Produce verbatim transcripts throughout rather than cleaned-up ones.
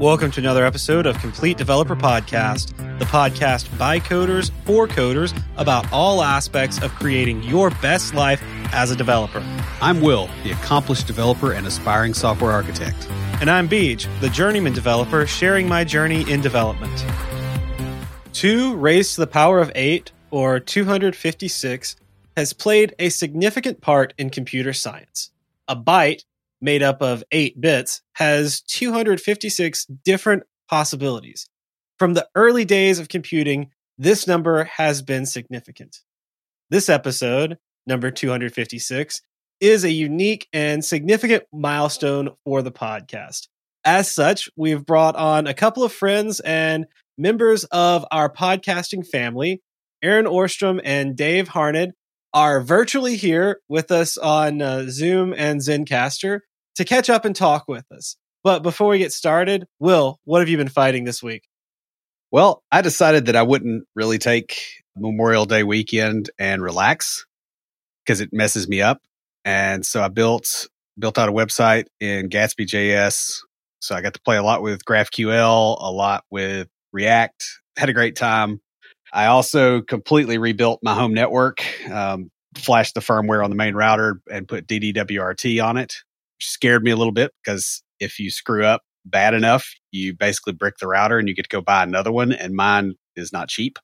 Welcome to another episode of Complete Developer Podcast, the podcast by coders for coders about all aspects of creating your best life as a developer. I'm Will, the accomplished developer and aspiring software architect. And I'm Beej, the journeyman developer sharing my journey in development. Two raised to the power of eight, or two hundred fifty-six, has played a significant part in computer science. A byte, made up of eight bits, has two hundred fifty-six different possibilities. From the early days of computing, this number has been significant. This episode, number two hundred fifty-six, is a unique and significant milestone for the podcast. As such, we've brought on a couple of friends and members of our podcasting family. Aaron Orstrom and Dave Harned are virtually here with us on uh, Zoom and Zencaster to catch up and talk with us. But before we get started, Will, what have you been fighting this week? Well, I decided that I wouldn't really take Memorial Day weekend and relax because it messes me up. And so I built built out a website in Gatsby dot J S. So I got to play a lot with GraphQL, a lot with React. Had a great time. I also completely rebuilt my home network, um, flashed the firmware on the main router and put D D W R T on it, which scared me a little bit because if you screw up bad enough, you basically brick the router and you get to go buy another one, and mine is not cheap.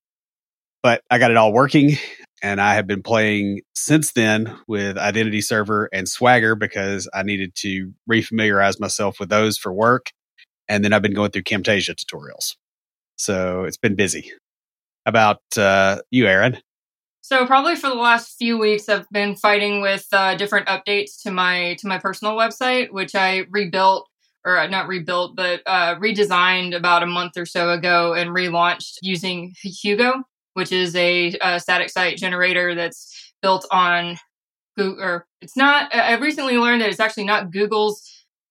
But I got it all working, and I have been playing since then with Identity Server and Swagger because I needed to refamiliarize myself with those for work, and then I've been going through Camtasia tutorials. So it's been busy. About uh, you, Aaron? So probably for the last few weeks, I've been fighting with uh, different updates to my to my personal website, which I rebuilt, or not rebuilt, but uh, redesigned about a month or so ago and relaunched using Hugo, which is a, a static site generator that's built on Google. Or it's not. I recently learned that it's actually not Google's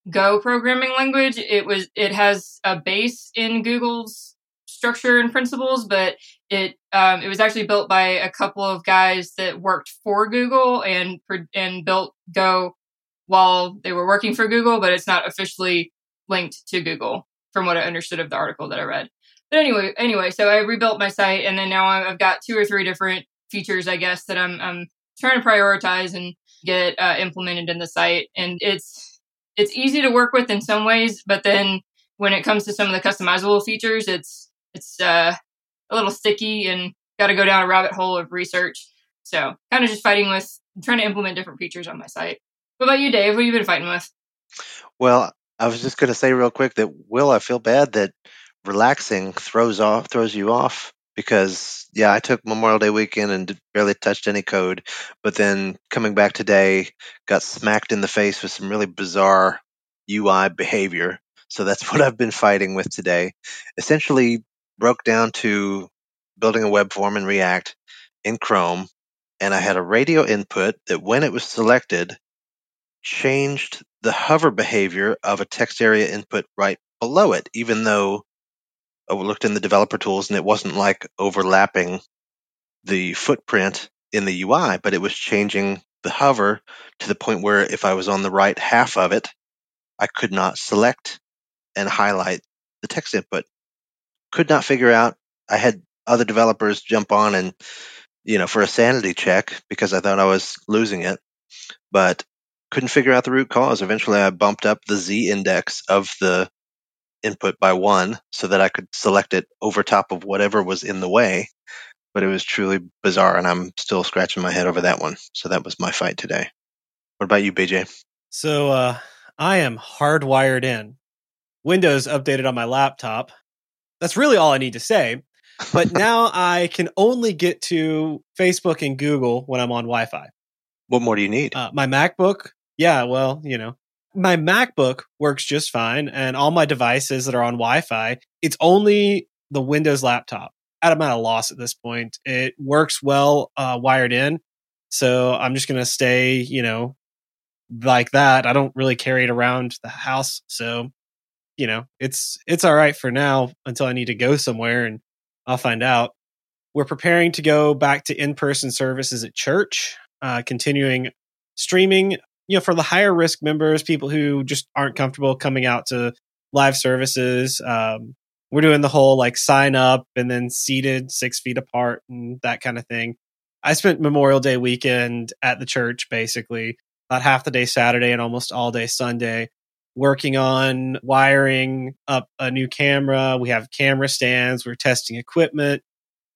Go programming language. It was. It has a base in Google's structure and principles, but it um, it was actually built by a couple of guys that worked for Google and and built Go while they were working for Google, but it's not officially linked to Google, from what I understood of the article that I read. But anyway, anyway, so I rebuilt my site, and then now I've got two or three different features, I guess, that I'm I'm trying to prioritize and get uh, implemented in the site. And it's it's easy to work with in some ways, but then when it comes to some of the customizable features, it's It's uh, a little sticky and got to go down a rabbit hole of research. So kind of just fighting with, trying to implement different features on my site. What about you, Dave? What have you been fighting with? Well, I was just going to say real quick that, Will, I feel bad that relaxing throws off throws you off because, yeah, I took Memorial Day weekend and barely touched any code. But then coming back today, got smacked in the face with some really bizarre U I behavior. So that's what I've been fighting with today. Essentially, broke down to building a web form in React in Chrome, and I had a radio input that when it was selected, changed the hover behavior of a text area input right below it, even though I looked in the developer tools and it wasn't like overlapping the footprint in the U I, but it was changing the hover to the point where if I was on the right half of it, I could not select and highlight the text input. Could not figure out. I had other developers jump on and, you know, for a sanity check because I thought I was losing it, but couldn't figure out the root cause. Eventually, I bumped up the Z index of the input by one so that I could select it over top of whatever was in the way. But it was truly bizarre, and I'm still scratching my head over that one. So that was my fight today. What about you, B J? So uh, I am hardwired in. Windows updated on my laptop. That's really all I need to say. But now I can only get to Facebook and Google when I'm on Wi-Fi. What more do you need? Uh, my MacBook. Yeah, well, you know, my MacBook works just fine. And all my devices that are on Wi-Fi, it's only the Windows laptop. I'm at a loss at this point. It works well uh, wired in. So I'm just going to stay, you know, like that. I don't really carry it around the house. So you know, it's it's all right for now until I need to go somewhere, and I'll find out. We're preparing to go back to in-person services at church, uh, continuing streaming, you know, for the higher risk members, people who just aren't comfortable coming out to live services. Um, we're doing the whole like sign up and then seated six feet apart and that kind of thing. I spent Memorial Day weekend at the church, basically, about half the day Saturday and almost all day Sunday, working on wiring up a new camera. We have camera stands. We're testing equipment.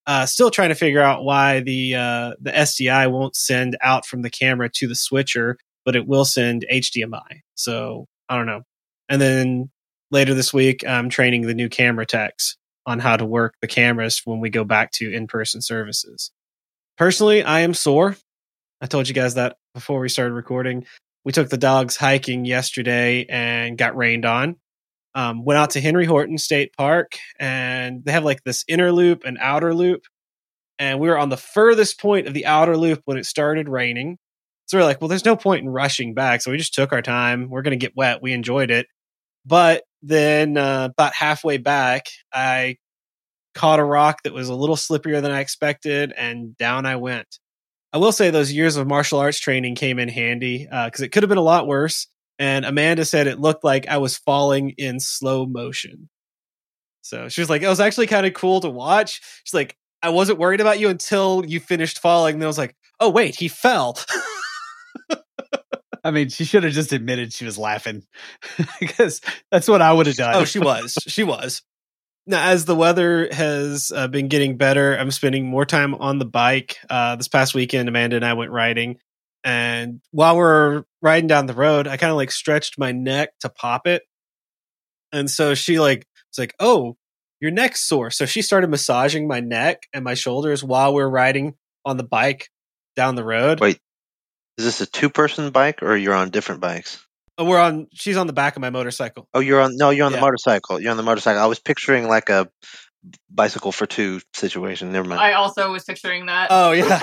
Uh, still trying to figure out why the uh, the S D I won't send out from the camera to the switcher, but it will send H D M I. So I don't know. And then later this week, I'm training the new camera techs on how to work the cameras when we go back to in-person services. Personally, I am sore. I told you guys that before we started recording. We took the dogs hiking yesterday and got rained on. Um, went out to Henry Horton State Park, and they have like this inner loop and outer loop. And we were on the furthest point of the outer loop when it started raining. So we're like, well, there's no point in rushing back. So we just took our time. We're going to get wet. We enjoyed it. But then uh, about halfway back, I caught a rock that was a little slippier than I expected, and down I went. I will say those years of martial arts training came in handy because uh, it could have been a lot worse. And Amanda said it looked like I was falling in slow motion. So she was like, it was actually kind of cool to watch. She's like, I wasn't worried about you until you finished falling. And then I was like, oh, wait, he fell. I mean, she should have just admitted she was laughing because that's what I would have done. Oh, she was. She was. Now, as the weather has uh, been getting better, I'm spending more time on the bike. Uh, this past weekend, Amanda and I went riding. And while we're riding down the road, I kind of like stretched my neck to pop it. And so she like, was like, oh, your neck's sore. So she started massaging my neck and my shoulders while we're riding on the bike down the road. Wait, is this a two person bike or you're on different bikes? Oh, we're on, she's on the back of my motorcycle. Oh, you're on, no, you're on yeah. the motorcycle. You're on the motorcycle. I was picturing like a bicycle for two situation. Never mind. I also was picturing that. Oh yeah.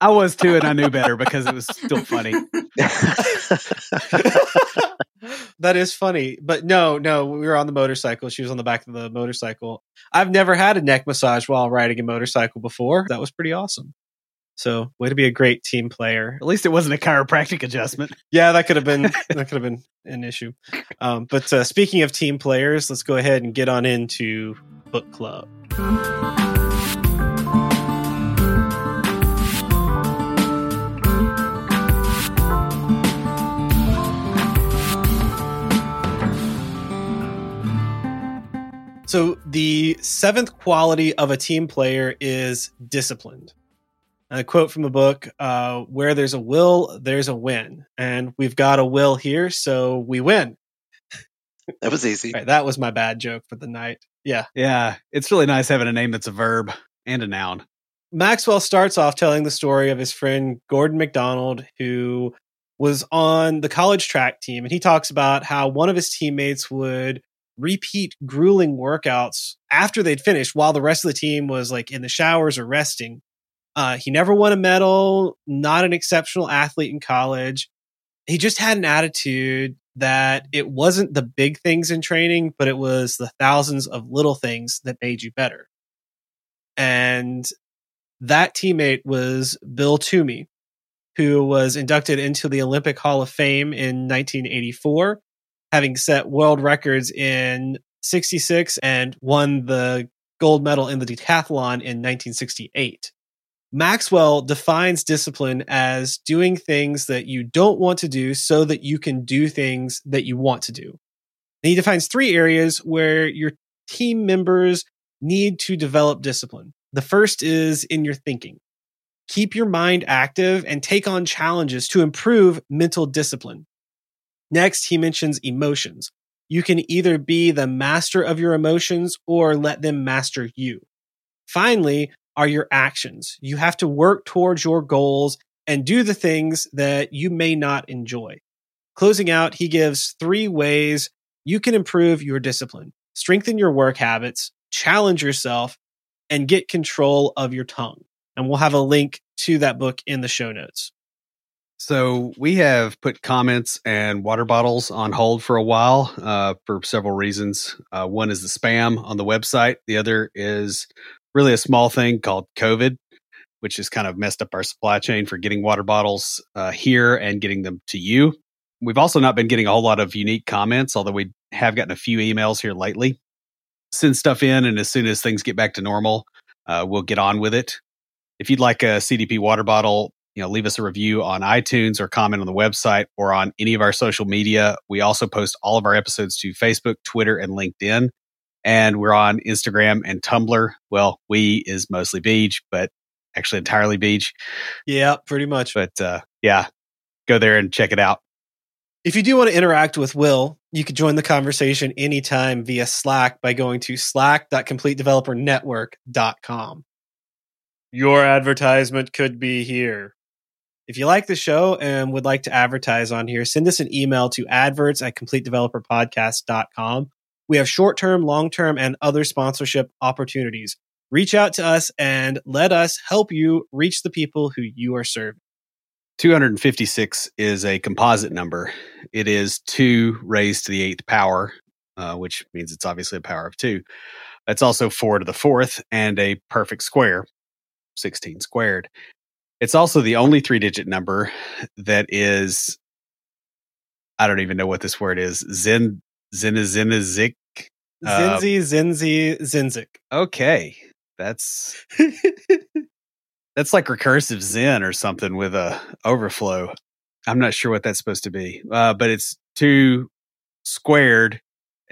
I was too, and I knew better because it was still funny. That is funny. But no, no, we were on the motorcycle. She was on the back of the motorcycle. I've never had a neck massage while riding a motorcycle before. That was pretty awesome. So way to be a great team player. At least it wasn't a chiropractic adjustment. Yeah, that could have been that could have been an issue. Um, but uh, speaking of team players, let's go ahead and get on into book club. So the seventh quality of a team player is disciplined. A quote from the book, uh, where there's a will, there's a win. And we've got a will here, so we win. That was easy. Right, that was my bad joke for the night. Yeah. Yeah. It's really nice having a name that's a verb and a noun. Maxwell starts off telling the story of his friend Gordon MacDonald, who was on the college track team. And he talks about how one of his teammates would repeat grueling workouts after they'd finished while the rest of the team was like in the showers or resting. Uh, he never won a medal, not an exceptional athlete in college. He just had an attitude that it wasn't the big things in training, but it was the thousands of little things that made you better. And that teammate was Bill Toomey, who was inducted into the Olympic Hall of Fame in nineteen eighty-four. Having set world records in sixty-six and won the gold medal in the decathlon in nineteen sixty-eight. Maxwell defines discipline as doing things that you don't want to do so that you can do things that you want to do. And he defines three areas where your team members need to develop discipline. The first is in your thinking. Keep your mind active and take on challenges to improve mental discipline. Next, he mentions emotions. You can either be the master of your emotions or let them master you. Finally, are your actions. You have to work towards your goals and do the things that you may not enjoy. Closing out, he gives three ways you can improve your discipline, strengthen your work habits, challenge yourself, and get control of your tongue. And we'll have a link to that book in the show notes. So we have put comments and water bottles on hold for a while uh, for several reasons. Uh, one is the spam on the website. The other is really a small thing called COVID, which has kind of messed up our supply chain for getting water bottles uh, here and getting them to you. We've also not been getting a whole lot of unique comments, although we have gotten a few emails here lately. Send stuff in, and as soon as things get back to normal, uh, we'll get on with it. If you'd like a C D P water bottle, you know, leave us a review on iTunes or comment on the website or on any of our social media. We also post all of our episodes to Facebook, Twitter, and LinkedIn. And we're on Instagram and Tumblr. Well, we is mostly Beach, but actually entirely Beach. Yeah, pretty much. But uh, yeah, go there and check it out. If you do want to interact with Will, you can join the conversation anytime via Slack by going to slack dot complete developer network dot com. Your advertisement could be here. If you like the show and would like to advertise on here, send us an email to adverts at complete developer podcast dot com. We have short-term, long-term, and other sponsorship opportunities. Reach out to us and let us help you reach the people who you are serving. two hundred fifty-six is a composite number. It is two raised to the eighth power, uh, which means it's obviously a power of two. That's also four to the fourth and a perfect square, sixteen squared. It's also the only three-digit number that is, I don't even know what this word is, Zen... Zenizinik. Uh, Zinzi, Zinzi, Zinzik. Okay. That's that's like recursive Zen or something with a overflow. I'm not sure what that's supposed to be, uh, but it's two squared.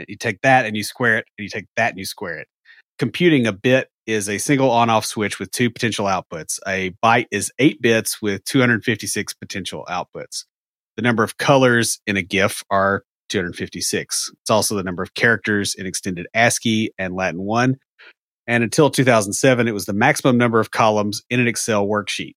You take that and you square it, and you take that and you square it. Computing a bit is a single on-off switch with two potential outputs. A byte is eight bits with two hundred fifty-six potential outputs. The number of colors in a GIF are two hundred fifty-six. It's also the number of characters in extended ASCII and Latin one. And until two thousand seven, it was the maximum number of columns in an Excel worksheet.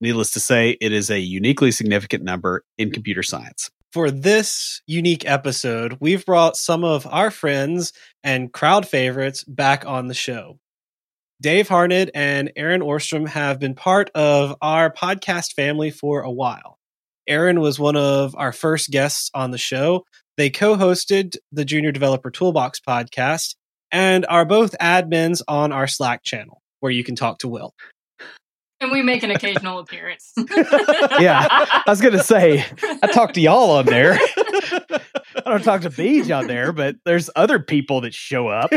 Needless to say, it is a uniquely significant number in computer science. For this unique episode, we've brought some of our friends and crowd favorites back on the show. Dave Harned and Aaron Orstrom have been part of our podcast family for a while. Aaron was one of our first guests on the show. They co-hosted the Junior Developer Toolbox podcast and are both admins on our Slack channel where you can talk to Will. And we make an occasional appearance. Yeah, I was going to say, I talk to y'all on there. I don't talk to Beej on there, but there's other people that show up.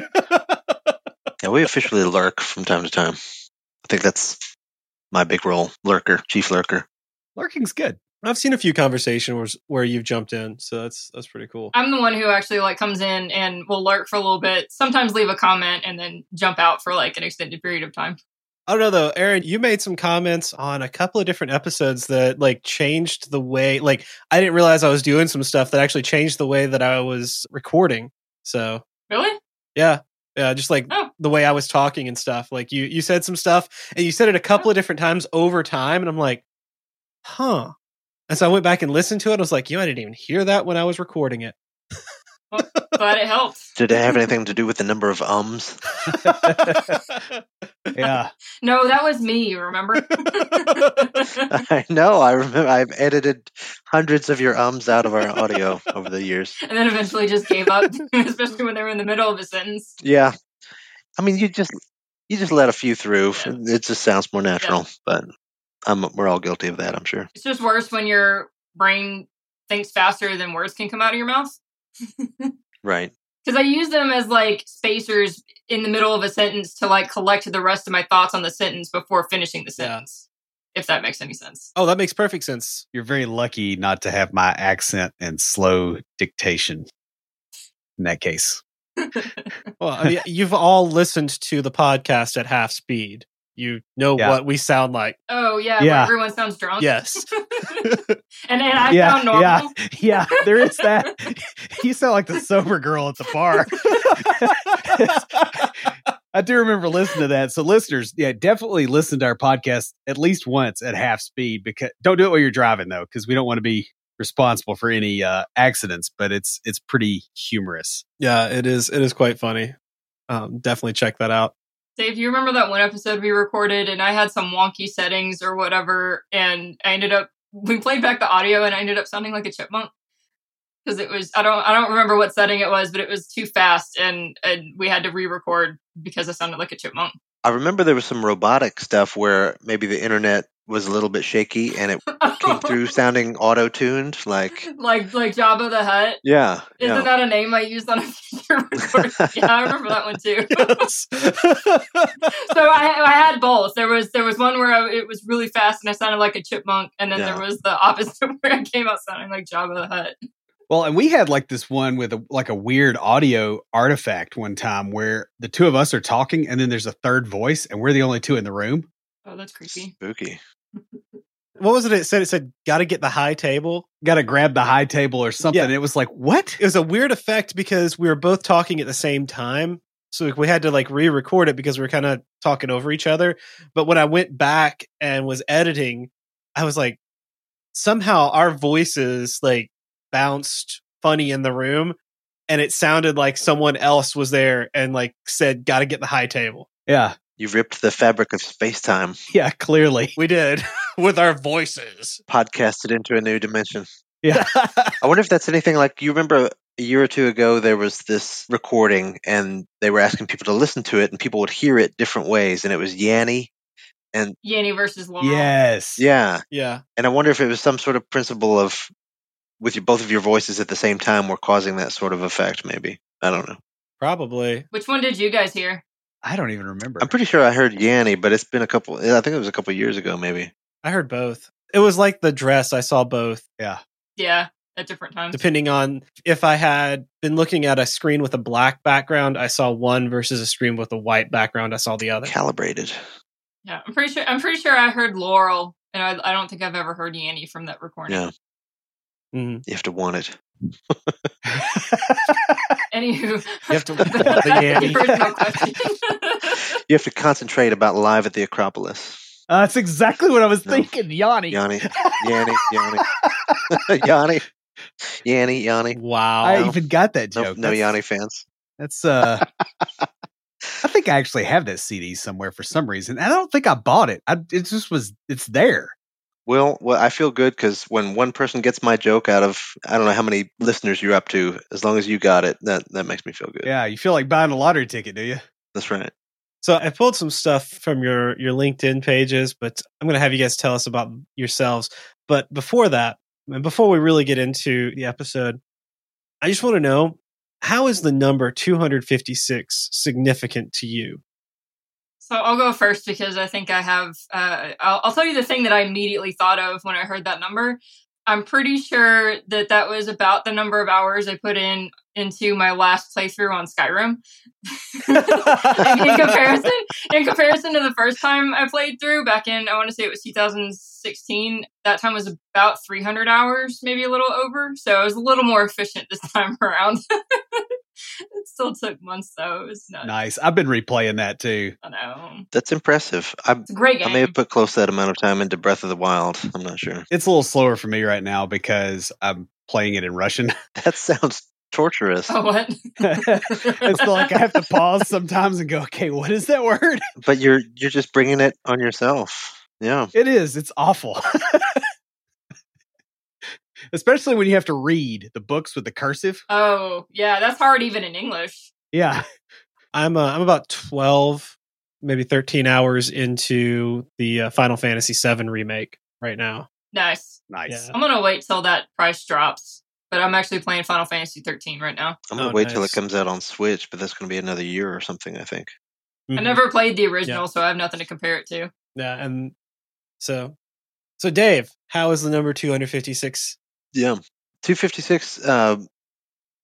Yeah, we officially lurk from time to time. I think that's my big role, lurker, chief lurker. Lurking's good. I've seen a few conversations where you've jumped in, so that's that's pretty cool. I'm the one who actually like comes in and will lurk for a little bit, sometimes leave a comment, and then jump out for like an extended period of time. I don't know though, Aaron, you made some comments on a couple of different episodes that like changed the way, like I didn't realize I was doing some stuff that actually changed the way that I was recording. So really? Yeah. Yeah, just like oh. the way I was talking and stuff. Like you you said some stuff and you said it a couple of different times over time, and I'm like, huh. And so I went back and listened to it. I was like, you know, I didn't even hear that when I was recording it. Well, but it helps. Did it have anything to do with the number of ums? Yeah. No, that was me, remember? I know. I remember. I've edited hundreds of your ums out of our audio over the years. And then eventually just gave up, especially when they were in the middle of a sentence. Yeah. I mean, you just you just let a few through. Yeah. It just sounds more natural, yeah. But... Um, we're all guilty of that, I'm sure. It's just worse when your brain thinks faster than words can come out of your mouth. Right. Because I use them as like spacers in the middle of a sentence to like collect the rest of my thoughts on the sentence before finishing the sentence, yeah. If that makes any sense. Oh, that makes perfect sense. You're very lucky not to have my accent and slow dictation in that case. Well, I mean, you've all listened to the podcast at half speed. You know yeah. what we sound like. Oh, yeah. yeah. Everyone sounds drunk. Yes. and and I yeah, sound normal. Yeah, yeah, there is that. You sound like the sober girl at the bar. I do remember listening to that. So listeners, yeah, definitely listen to our podcast at least once at half speed. Because don't do it while you're driving, though, because we don't want to be responsible for any uh, accidents. But it's it's pretty humorous. Yeah, it is. It is quite funny. Um, definitely check that out. Dave, do you remember that one episode we recorded and I had some wonky settings or whatever, and I ended up, we played back the audio and I ended up sounding like a chipmunk because it was, I don't, I don't remember what setting it was, but it was too fast and, and we had to re-record because I sounded like a chipmunk. I remember there was some robotic stuff where maybe the internet was a little bit shaky, and it came through sounding auto-tuned, like like like Jabba the Hutt. Yeah, isn't yeah. that a name I used on a future recording? Yeah, I remember that one too. Yes. So I, I had both. There was there was one where I, it was really fast, and I sounded like a chipmunk, and then yeah. there was the opposite where I came out sounding like Jabba the Hutt. Well, and we had like this one with a, like a weird audio artifact one time where the two of us are talking, and then there's a third voice, and we're the only two in the room. Oh, that's creepy. Spooky. What was it? It said, it said, got to get the high table. Got to grab the high table or something. Yeah. It was like, what? It was a weird effect because we were both talking at the same time. So we had to like re-record it because we were kind of talking over each other. But when I went back and was editing, I was like, somehow our voices like bounced funny in the room. And it sounded like someone else was there and like said, got to get the high table. Yeah. You ripped the fabric of space-time. Yeah, clearly. We did. With our voices. Podcasted into a new dimension. Yeah. I wonder if that's anything like, you remember a year or two ago, there was this recording, and they were asking people to listen to it, and people would hear it different ways, and it was Yanni. and Yanni versus Law. Yes. Yeah. Yeah. And I wonder if it was some sort of principle of, with your, both of your voices at the same time, were causing that sort of effect, maybe. I don't know. Probably. Which one did you guys hear? I don't even remember. I'm pretty sure I heard Yanni, but it's been a couple, I think it was a couple years ago, maybe. I heard both. It was like the dress. I saw both. Yeah. Yeah. At different times. Depending on if I had been looking at a screen with a black background, I saw one versus a screen with a white background. I saw the other. Calibrated. Yeah. I'm pretty sure. I'm pretty sure I heard Laurel, and I, I don't think I've ever heard Yanni from that recording. Yeah. Mm-hmm. You have to want it. Anywho, you have to want the Yanni. You have to concentrate about Live at the Acropolis. Uh, that's exactly what I was no. thinking. Yanni. Yanni. Yanni. Yanni. Yanni. Yanni. Yanni. Wow. I even got that joke. Nope, no that's, Yanni fans. That's, uh, I think I actually have that C D somewhere for some reason. I don't think I bought it. I, it just was, it's there. Well, well, I feel good because when one person gets my joke out of, I don't know how many listeners you're up to, as long as you got it, that, that makes me feel good. Yeah. You feel like buying a lottery ticket, do you? That's right. So I pulled some stuff from your, your LinkedIn pages, but I'm going to have you guys tell us about yourselves. But before that, and before we really get into the episode, I just want to know, how is the number two hundred fifty-six significant to you? So I'll go first because I think I have, uh, I'll, I'll tell you the thing that I immediately thought of when I heard that number. I'm pretty sure that that was about the number of hours I put in into my last playthrough on Skyrim. in, in comparison, in comparison to the first time I played through back in, I want to say it was two thousand sixteen. That time was about three hundred hours, maybe a little over. So I was a little more efficient this time around. It still took months, though. It was nuts. Nice. I've been replaying that too. I know. That's impressive. I, it's a great game. I may have put close to that amount of time into Breath of the Wild. I'm not sure. It's a little slower for me right now because I'm playing it in Russian. That sounds torturous. Oh, what? It's like I have to pause sometimes and go, okay, what is that word? But you're you're just bringing it on yourself. Yeah. It is. It's awful. Especially when you have to read the books with the cursive. Oh, yeah. That's hard even in English. Yeah. I'm uh, I'm about twelve, maybe thirteen hours into the uh, Final Fantasy seven remake right now. Nice. Nice. Yeah. I'm going to wait till that price drops, but I'm actually playing Final Fantasy thirteen right now. I'm going to oh, wait nice. till it comes out on Switch, but that's going to be another year or something, I think. Mm-hmm. I never played the original, yeah. so I have nothing to compare it to. Yeah, and so, so Dave, how is the number two hundred fifty-six? Yeah, two fifty-six, uh,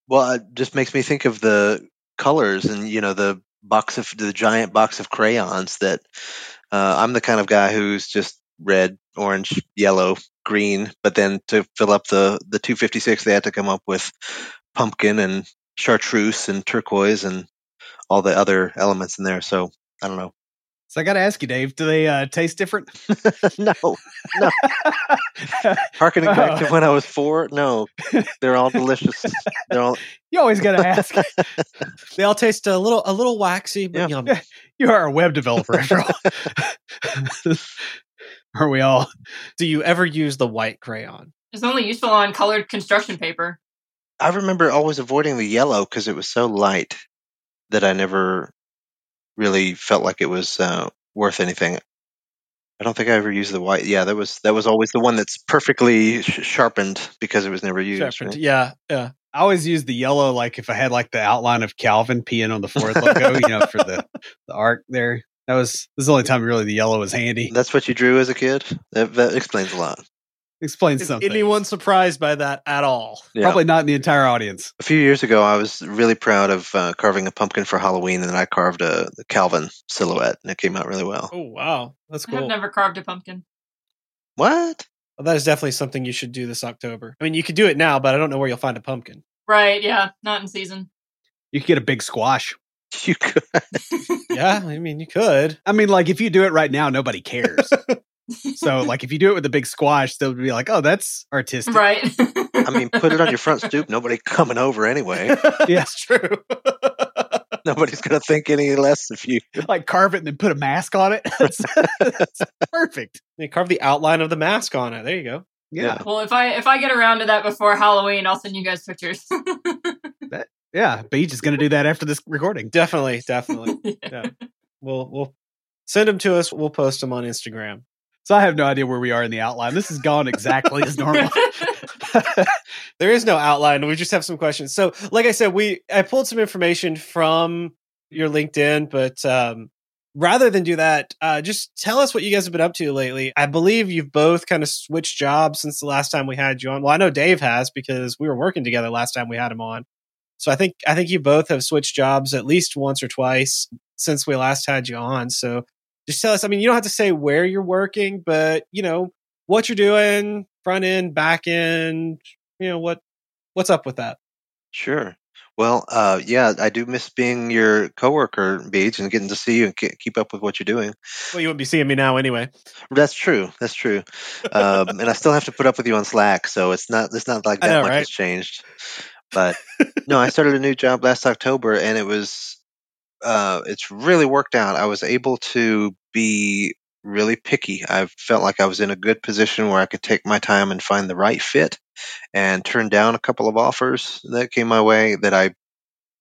well, it just makes me think of the colors and, you know, the box of the giant box of crayons that uh, I'm the kind of guy who's just red, orange, yellow, green. But then to fill up the, the two fifty-six, they had to come up with pumpkin and chartreuse and turquoise and all the other elements in there. So I don't know. So I got to ask you, Dave, do they uh, taste different? no, no. Harkening oh. back to when I was four, no. They're all delicious. They're all. You always got to ask. They all taste a little a little waxy, but yeah. yummy. You are a web developer, after all. Are we all? Do you ever use the white crayon? It's only useful on colored construction paper. I remember always avoiding the yellow because it was so light that I never really felt like it was uh, worth anything. I don't think I ever used the white. Yeah, that was that was always the one that's perfectly sh- sharpened because it was never used. Sharpened, right? Yeah, yeah. I always used the yellow, like if I had like the outline of Calvin peeing on the fourth logo, you know, for the, the arc there. That was this is the only time really the yellow was handy. That's what you drew as a kid? That, that explains a lot. Explains is something. Anyone surprised by that at all? Yeah. Probably not in the entire audience. A few years ago, I was really proud of uh, carving a pumpkin for Halloween, and I carved a Calvin silhouette, and it came out really well. Oh, wow. That's cool. I've never carved a pumpkin. What? Well, that is definitely something you should do this October. I mean, you could do it now, but I don't know where you'll find a pumpkin. Right, yeah. Not in season. You could get a big squash. You could. Yeah, I mean, you could. I mean, like, if you do it right now, nobody cares. So, like, if you do it with a big squash, they'll be like, oh, that's artistic. Right. I mean, put it on your front stoop. Nobody coming over anyway. Yeah, that's true. Nobody's going to think any less of you. Like, carve it and then put a mask on it. That's, that's perfect. They carve the outline of the mask on it. There you go. Yeah. yeah. Well, if I if I get around to that before Halloween, I'll send you guys pictures. that, yeah. Beach is going to do that after this recording. Definitely. Definitely. yeah. yeah. We'll, we'll send them to us. We'll post them on Instagram. So I have no idea where we are in the outline. This has gone exactly as normal. There is no outline. We just have some questions. So like I said, we I pulled some information from your LinkedIn, but um, rather than do that, uh, just tell us what you guys have been up to lately. I believe you've both kind of switched jobs since the last time we had you on. Well, I know Dave has because we were working together last time we had him on. So I think I think you both have switched jobs at least once or twice since we last had you on. So just tell us, I mean, you don't have to say where you're working, but, you know, what you're doing, front end, back end, you know, what what's up with that? Sure. Well, uh, yeah, I do miss being your coworker, Beej, and getting to see you and keep up with what you're doing. Well, you wouldn't be seeing me now anyway. That's true. That's true. um, and I still have to put up with you on Slack, so it's not it's not like that know, much right? has changed. But no, I started a new job last October, and it was... Uh, it's really worked out. I was able to be really picky. I felt like I was in a good position where I could take my time and find the right fit and turn down a couple of offers that came my way that I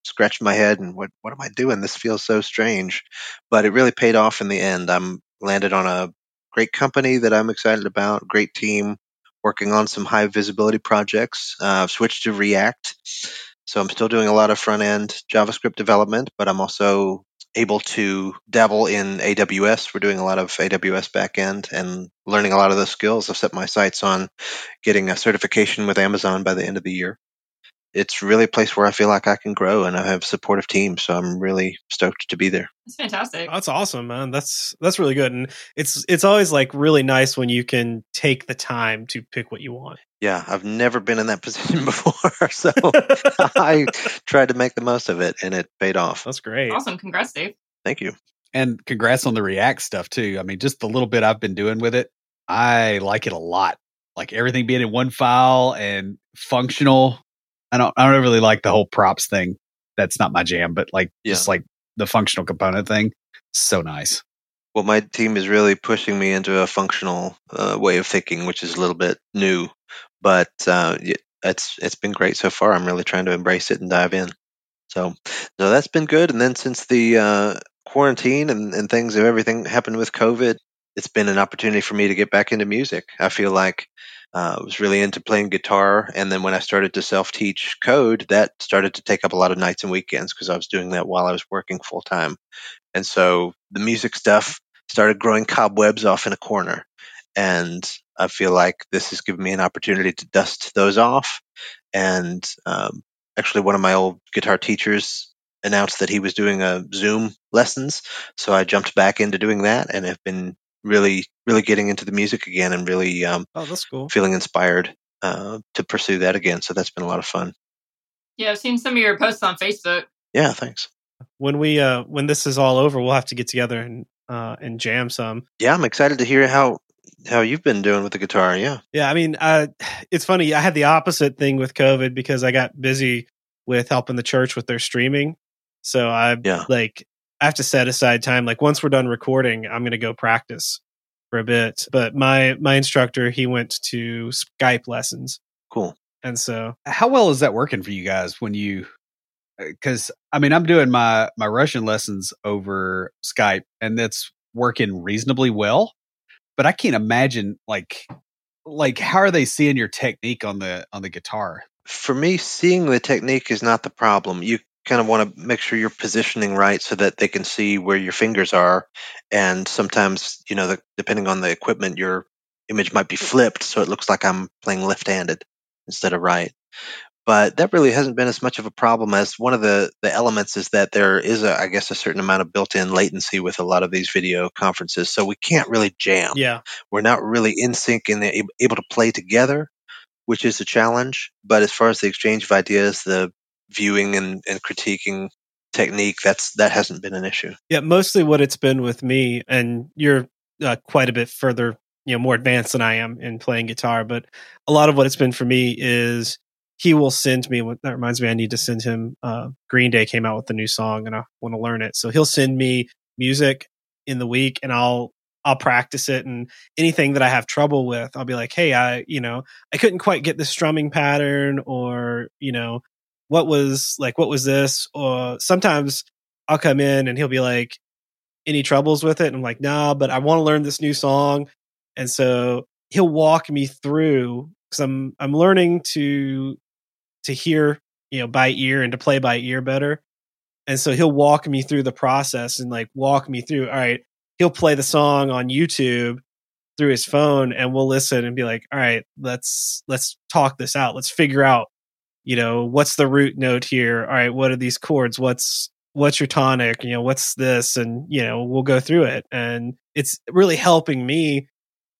scratched my head and what, what am I doing? This feels so strange, but it really paid off in the end. I'm landed on a great company that I'm excited about, great team, working on some high visibility projects. Uh, I've switched to React. So I'm still doing a lot of front-end JavaScript development, but I'm also able to dabble in A W S. We're doing a lot of A W S backend and learning a lot of those skills. I've set my sights on getting a certification with Amazon by the end of the year. It's really a place where I feel like I can grow, and I have a supportive team, so I'm really stoked to be there. That's fantastic. That's awesome, man. That's that's really good, and it's it's always like really nice when you can take the time to pick what you want. Yeah, I've never been in that position before, so I tried to make the most of it, and it paid off. That's great. Awesome. Congrats, Dave. Thank you, and congrats on the React stuff too. I mean, just the little bit I've been doing with it, I like it a lot. Like everything being in one file and functional. I don't I don't really like the whole props thing. That's not my jam, but like yeah. just like the functional component thing. So nice. Well, my team is really pushing me into a functional uh, way of thinking, which is a little bit new, but uh, it's it's been great so far. I'm really trying to embrace it and dive in. So, so that's been good. And then since the uh, quarantine and, and things of everything happened with COVID, it's been an opportunity for me to get back into music. I feel like Uh, I was really into playing guitar, and then when I started to self-teach code, that started to take up a lot of nights and weekends because I was doing that while I was working full-time. And so the music stuff started growing cobwebs off in a corner, and I feel like this has given me an opportunity to dust those off. And um, actually, one of my old guitar teachers announced that he was doing a Zoom lessons, so I jumped back into doing that and have been really, really getting into the music again and really um, oh, that's cool. feeling inspired uh, to pursue that again. So that's been a lot of fun. Yeah, I've seen some of your posts on Facebook. Yeah, thanks. When we uh, when this is all over, we'll have to get together and uh, and jam some. Yeah, I'm excited to hear how how you've been doing with the guitar. Yeah. Yeah, I mean, uh, it's funny. I had the opposite thing with COVID because I got busy with helping the church with their streaming. So I yeah. like... I have to set aside time. Like once we're done recording, I'm going to go practice for a bit. But my my instructor, he went to Skype lessons. Cool. And so, how well is that working for you guys? When you, because I mean, I'm doing my my Russian lessons over Skype, and that's working reasonably well. but I can't imagine like like how are they seeing your technique on the on the guitar? For me, seeing the technique is not the problem. You kind of want to make sure you're positioning right so that they can see where your fingers are. And sometimes, you know, the, depending on the equipment, your image might be flipped. So it looks like I'm playing left-handed instead of right. But that really hasn't been as much of a problem as one of the, the elements is that there is, a, I guess, a certain amount of built-in latency with a lot of these video conferences. So we can't really jam. Yeah. We're not really in sync and able to play together, which is a challenge. But as far as the exchange of ideas, the viewing and, and critiquing technique, that's that hasn't been an issue. Yeah, mostly what it's been with me, and you're uh, quite a bit further, you know, more advanced than I am in playing guitar, but a lot of what it's been for me is he will send me, that reminds me I need to send him, uh, Green Day came out with a new song and I want to learn it. So he'll send me music in the week and I'll I'll practice it, and anything that I have trouble with, I'll be like, hey, I, you know, I couldn't quite get the strumming pattern, or, you know, what was like, what was this? Or sometimes I'll come in and he'll be like, any troubles with it? And I'm like, nah, but I want to learn this new song. And so he'll walk me through, because I'm, I'm learning to, to hear, you know, by ear and to play by ear better. And so he'll walk me through the process and like walk me through, all right, he'll play the song on YouTube through his phone and we'll listen and be like, all right, let's, let's talk this out. Let's figure out, you know, what's the root note here? All right, what are these chords? What's, what's your tonic? You know, what's this? And, you know, we'll go through it. And it's really helping me.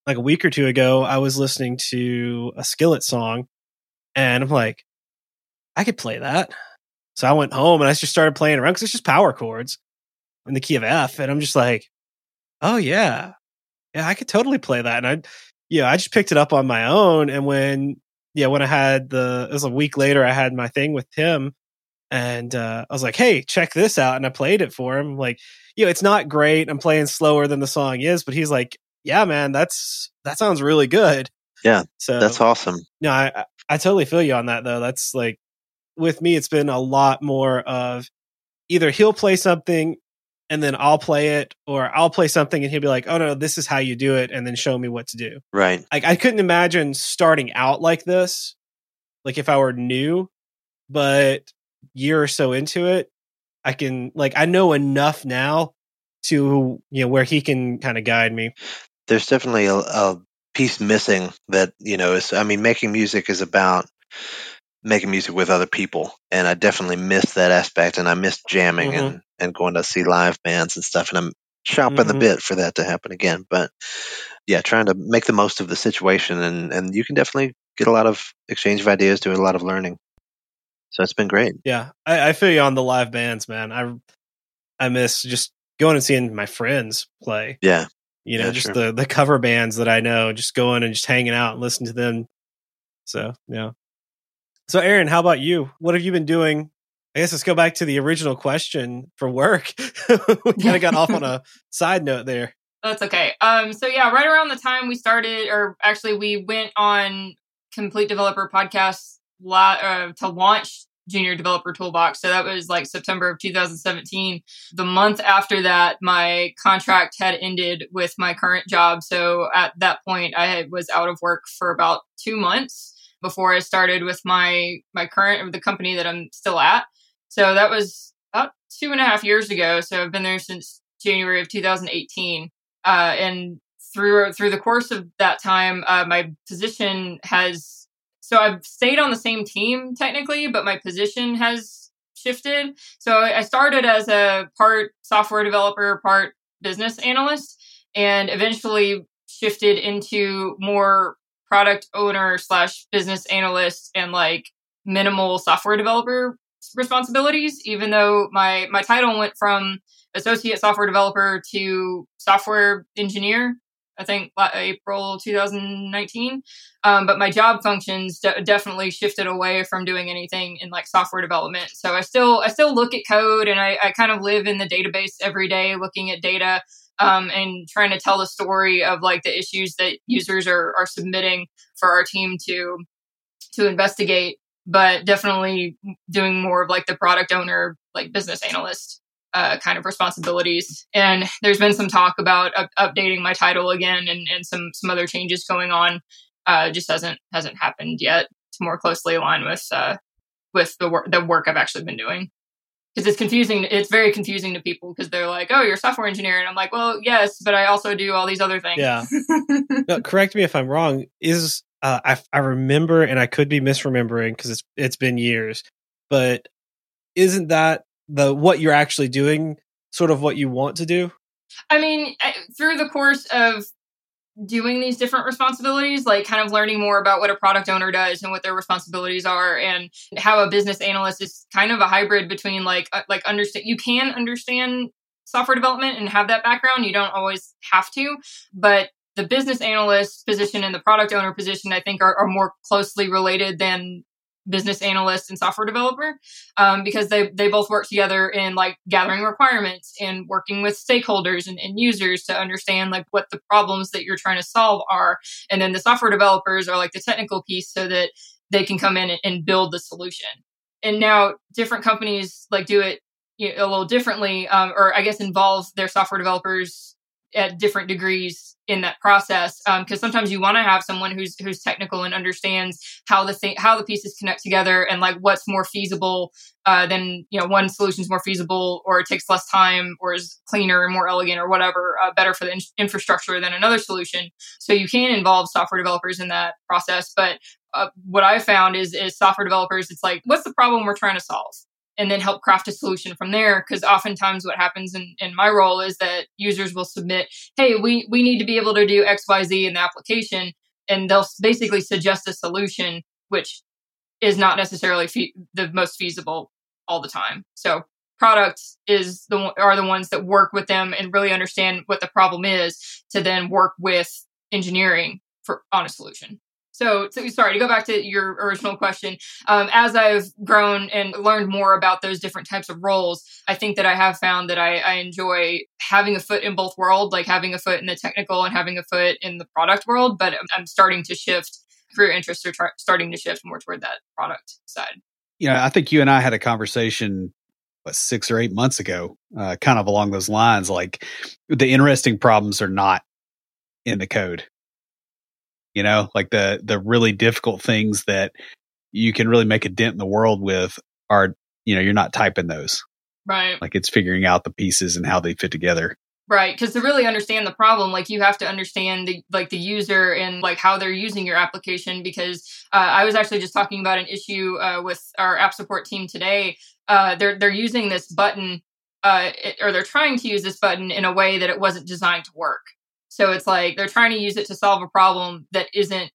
Like a week or two ago, I was listening to a Skillet song and I'm like, I could play that. So I went home and I just started playing around because it's just power chords in the key of F. And I'm just like, oh yeah, yeah, I could totally play that. And I, yeah, I just picked it up on my own. And when, yeah, when I had the, it was a week later, I had my thing with him and uh, I was like, hey, check this out. And I played it for him. Like, you know, it's not great. I'm playing slower than the song is, but he's like, yeah, man, that's, that sounds really good. Yeah. So that's awesome. No, I, I totally feel you on that though. That's like, with me, it's been a lot more of either he'll play something and then I'll play it, or I'll play something and he'll be like, oh no, this is how you do it. And then show me what to do. Right. Like I couldn't imagine starting out like this, like if I were new, but year or so into it, I can like, I know enough now to, you know, where he can kind of guide me. There's definitely a, a piece missing that, you know, is, I mean, making music is about making music with other people. And I definitely miss that aspect. And I miss jamming mm-hmm. and, and going to see live bands and stuff. And I'm chomping mm-hmm. the bit for that to happen again. But yeah, trying to make the most of the situation. And, and you can definitely get a lot of exchange of ideas, do a lot of learning. So it's been great. Yeah. I, I feel you on the live bands, man. I, I miss just going and seeing my friends play. Yeah. You know, yeah, just sure. the, the cover bands that I know, just going and just hanging out and listening to them. So, yeah. So, Aaron, how about you? What have you been doing? I guess let's go back to the original question for work. We kind of got off on a side note there. That's okay. Um, so, yeah, right around the time we started, or actually we went on Complete Developer Podcast la- uh, to launch Junior Developer Toolbox. So that was like September of two thousand seventeen. The month after that, my contract had ended with my current job. So at that point, I had, was out of work for about two months. Before I started with my my current, the company that I'm still at. So that was about two and a half years ago. So I've been there since January of two thousand eighteen. Uh, and through through the course of that time, uh, my position has, so I've stayed on the same team technically, but my position has shifted. So I started as a part software developer, part business analyst, and eventually shifted into more product owner slash business analyst and like minimal software developer responsibilities, even though my, my title went from associate software developer to software engineer, I think April two thousand nineteen. Um, but my job functions de- definitely shifted away from doing anything in like software development. So I still, I still look at code and I, I kind of live in the database every day, looking at data. Um, and trying to tell the story of like the issues that users are, are submitting for our team to to investigate, but definitely doing more of like the product owner, like business analyst uh, kind of responsibilities. And there's been some talk about up- updating my title again and, and some some other changes going on. Uh, just hasn't hasn't happened yet to more closely align with uh, with the work the work I've actually been doing. Because it's confusing. It's very confusing to people because they're like, "Oh, you're a software engineer," and I'm like, "Well, yes, but I also do all these other things." Yeah. No, correct me if I'm wrong. Is uh, I I remember, and I could be misremembering because it's it's been years, but isn't that the what you're actually doing sort of what you want to do? I mean, I, through the course of doing these different responsibilities, like kind of learning more about what a product owner does and what their responsibilities are, and how a business analyst is kind of a hybrid between like, uh, like understand, you can understand software development and have that background. You don't always have to, but the business analyst position and the product owner position, I think are, are more closely related than business analyst and software developer, um, because they, they both work together in like gathering requirements and working with stakeholders and, and users to understand like what the problems that you're trying to solve are. And then the software developers are like the technical piece so that they can come in and, and build the solution. And now different companies like do it you know, a little differently, um, or I guess involve their software developers at different degrees in that process, because um, sometimes you want to have someone who's who's technical and understands how the th- how the pieces connect together and like what's more feasible uh, than you know one solution's more feasible or it takes less time or is cleaner and more elegant or whatever, uh, better for the in- infrastructure than another solution. So you can involve software developers in that process, but uh, what I found is is software developers, it's like, what's the problem we're trying to solve? And then help craft a solution from there. Because oftentimes what happens in, in my role is that users will submit, hey, we, we need to be able to do X, Y, Z in the application. And they'll basically suggest a solution, which is not necessarily fe- the most feasible all the time. So products is the are the ones that work with them and really understand what the problem is to then work with engineering for on a solution. So, so, sorry, to go back to your original question, um, as I've grown and learned more about those different types of roles, I think that I have found that I, I enjoy having a foot in both worlds, like having a foot in the technical and having a foot in the product world, but I'm starting to shift, career interests are tra- starting to shift more toward that product side. You know, I think you and I had a conversation, what, six or eight months ago, uh, kind of along those lines, like the interesting problems are not in the code. You know, like the the really difficult things that you can really make a dent in the world with are, you know, you're not typing those. Right. Like it's figuring out the pieces and how they fit together. Right. Because to really understand the problem, like you have to understand the like the user and like how they're using your application. Because uh, I was actually just talking about an issue uh, with our app support team today. Uh, they're they're using this button uh, it, or they're trying to use this button in a way that it wasn't designed to work. So it's like they're trying to use it to solve a problem that isn't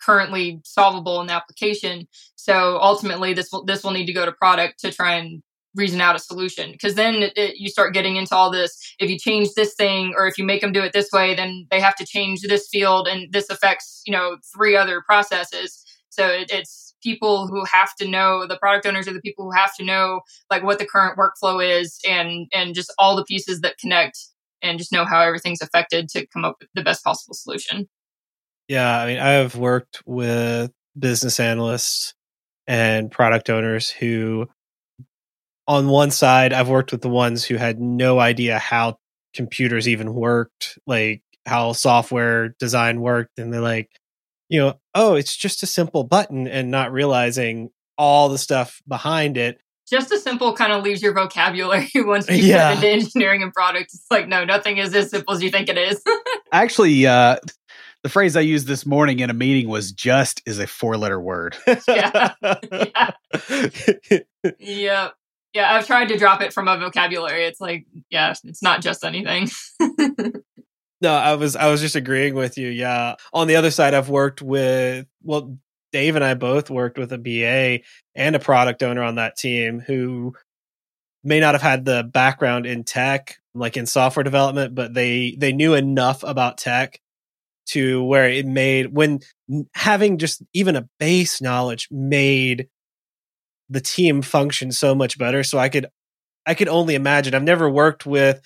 currently solvable in the application. So ultimately, this will this will need to go to product to try and reason out a solution. Because then it, it, you start getting into all this. If you change this thing, or if you make them do it this way, then they have to change this field, and this affects you know three other processes. So it, it's people who have to know, the product owners are the people who have to know like what the current workflow is, and and just all the pieces that connect. And just know how everything's affected to come up with the best possible solution. Yeah, I mean, I have worked with business analysts and product owners who, on one side, I've worked with the ones who had no idea how computers even worked, like how software design worked. And they're like, you know, oh, it's just a simple button, and not realizing all the stuff behind it. Just a simple kind of leaves your vocabulary once you yeah. get into engineering and products. It's like, no, nothing is as simple as you think it is. Actually, uh, the phrase I used this morning in a meeting was just is a four-letter word. yeah. Yeah. yeah. Yeah. I've tried to drop it from my vocabulary. It's like, yeah, it's not just anything. No, I was I was just agreeing with you. Yeah. On the other side, I've worked with, well, Dave and I both worked with a B A and a product owner on that team who may not have had the background in tech, like in software development, but they, they knew enough about tech to where it made, when having just even a base knowledge made the team function so much better. So I could, I could only imagine. I've never worked with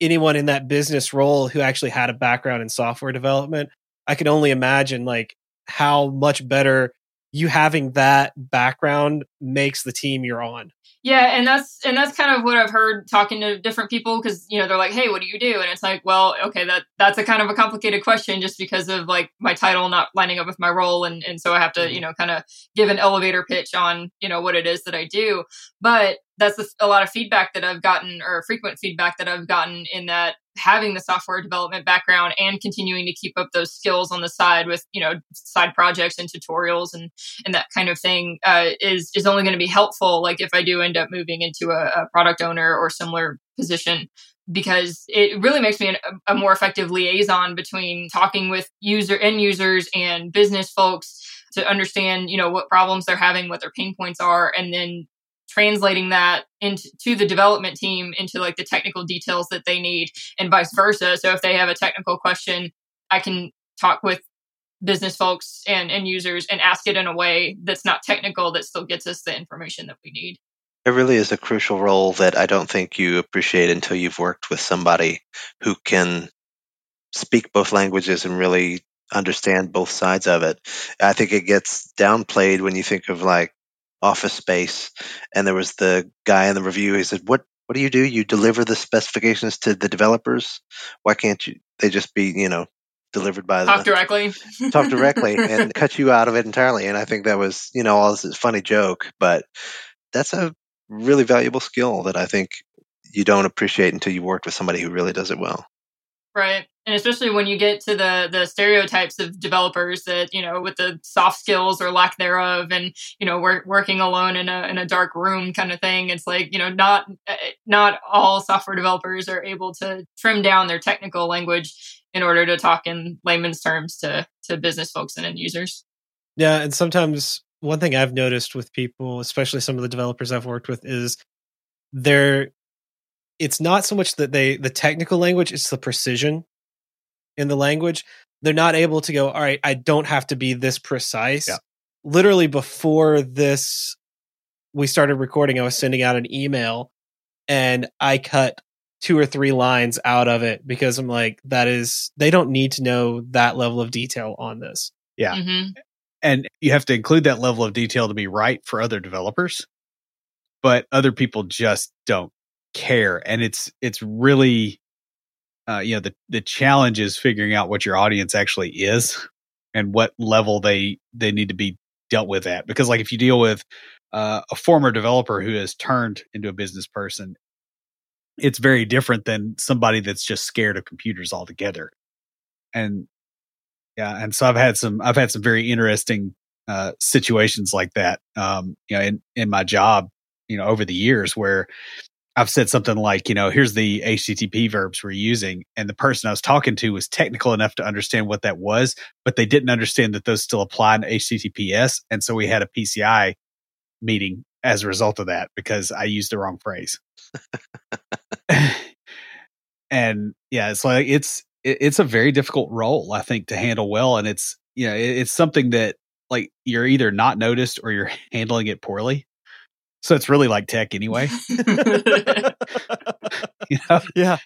anyone in that business role who actually had a background in software development. I could only imagine like, how much better you having that background makes the team you're on. Yeah, and that's and that's kind of what I've heard talking to different people, because, you know, they're like, hey, what do you do? And it's like, well, okay, that that's a kind of a complicated question just because of like my title not lining up with my role. And, and so I have to, you know, kind of give an elevator pitch on, you know, what it is that I do. But that's a lot of feedback that I've gotten, or frequent feedback that I've gotten, in that having the software development background and continuing to keep up those skills on the side with, you know, side projects and tutorials and, and that kind of thing uh, is, is only going to be helpful. Like if I do end up moving into a, a product owner or similar position, because it really makes me an, a more effective liaison between talking with user end users and business folks to understand, you know, what problems they're having, what their pain points are, and then translating that into to the development team into like the technical details that they need, and vice versa. So if they have a technical question, I can talk with business folks and end users and ask it in a way that's not technical, that still gets us the information that we need. It really is a crucial role that I don't think you appreciate until you've worked with somebody who can speak both languages and really understand both sides of it. I think it gets downplayed when you think of like Office Space, and there was the guy in the review, he said, what what do you do? You deliver the specifications to the developers? Why can't you they just be, you know, delivered by talk the directly. talk directly and cut you out of it entirely? And I think that was, you know, all this is funny joke, but that's a really valuable skill that I think you don't appreciate until you work with somebody who really does it well. Right. And especially when you get to the the stereotypes of developers that, you know, with the soft skills or lack thereof, and, you know, we're working alone in a in a dark room kind of thing. It's like, you know, not not all software developers are able to trim down their technical language in order to talk in layman's terms to to business folks and end users. Yeah, and sometimes one thing I've noticed with people, especially some of the developers I've worked with, is they're it's not so much that they the technical language, it's the precision in the language. They're not able to go, all right, I don't have to be this precise. Yeah. Literally before this, we started recording, I was sending out an email and I cut two or three lines out of it because I'm like, that is, they don't need to know that level of detail on this. Yeah. Mm-hmm. And you have to include that level of detail to be right for other developers, but other people just don't care. And it's, it's really, Uh, you know, the, the challenge is figuring out what your audience actually is and what level they, they need to be dealt with at. Because like if you deal with uh, a former developer who has turned into a business person, it's very different than somebody that's just scared of computers altogether. And yeah, and so I've had some, I've had some very interesting uh, situations like that, um, you know, in, in my job, you know, over the years where I've said something like, you know, here's the H T T P verbs we're using. And the person I was talking to was technical enough to understand what that was, but they didn't understand that those still apply in H T T P S. And so we had a P C I meeting as a result of that because I used the wrong phrase. And yeah, it's like, it's, it, it's a very difficult role, I think, to handle well. And it's, you know, it, it's something that like you're either not noticed or you're handling it poorly. So it's really like tech anyway. You know? Yeah.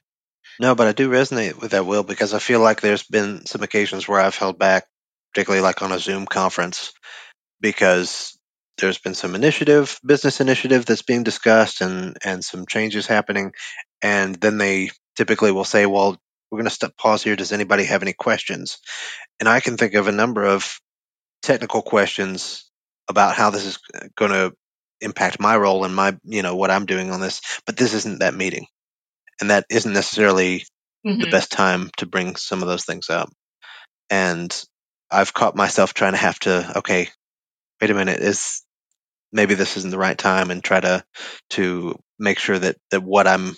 No, but I do resonate with that, Will, because I feel like there's been some occasions where I've held back, particularly like on a Zoom conference, because there's been some initiative, business initiative that's being discussed and, and some changes happening. And then they typically will say, well, we're going to pause here. Does anybody have any questions? And I can think of a number of technical questions about how this is going to impact my role and my, you know, what I'm doing on this, but this isn't that meeting. And that isn't necessarily mm-hmm. the best time to bring some of those things up. And I've caught myself trying to have to, okay, wait a minute, is maybe this isn't the right time, and try to, to make sure that, that what I'm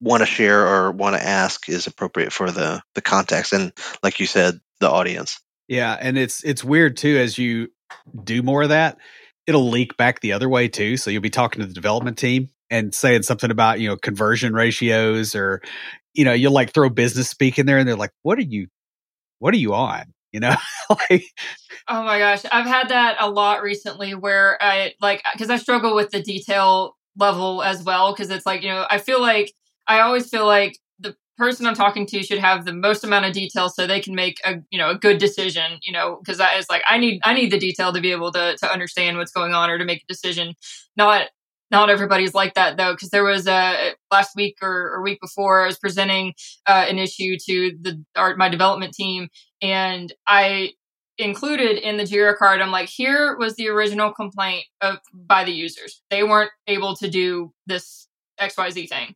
want to share or want to ask is appropriate for the, the context. And like you said, the audience. Yeah. And it's, it's weird too, as you do more of that, it'll leak back the other way too. So you'll be talking to the development team and saying something about, you know, conversion ratios, or, you know, you'll like throw business speak in there and they're like, what are you, what are you on? You know, like, oh my gosh. I've had that a lot recently where I like, cause I struggle with the detail level as well. Cause it's like, you know, I feel like, I always feel like the person I'm talking to should have the most amount of detail so they can make a, you know, a good decision, you know, because that is like, I need, I need the detail to be able to to understand what's going on or to make a decision. Not, not everybody's like that though. Cause there was a last week or, or week before I was presenting uh, an issue to the our, my development team. And I included in the JIRA card, I'm like, here was the original complaint of by the users. They weren't able to do this X Y Z thing,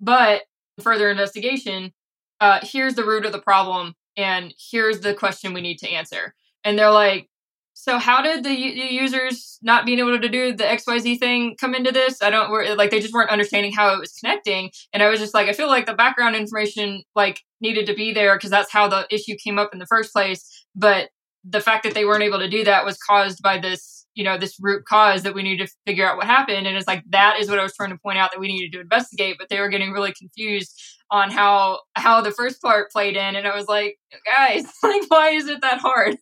but further investigation, uh, here's the root of the problem, and here's the question we need to answer. And they're like, so how did the, u- the users not being able to do the X Y Z thing come into this? I don't, we're, like, they just weren't understanding how it was connecting. And I was just like, I feel like the background information, like, needed to be there because that's how the issue came up in the first place. But the fact that they weren't able to do that was caused by this, you know, this root cause that we need to figure out what happened. And it's like, that is what I was trying to point out that we needed to investigate, but they were getting really confused on how, how the first part played in. And I was like, guys, like, why is it that hard?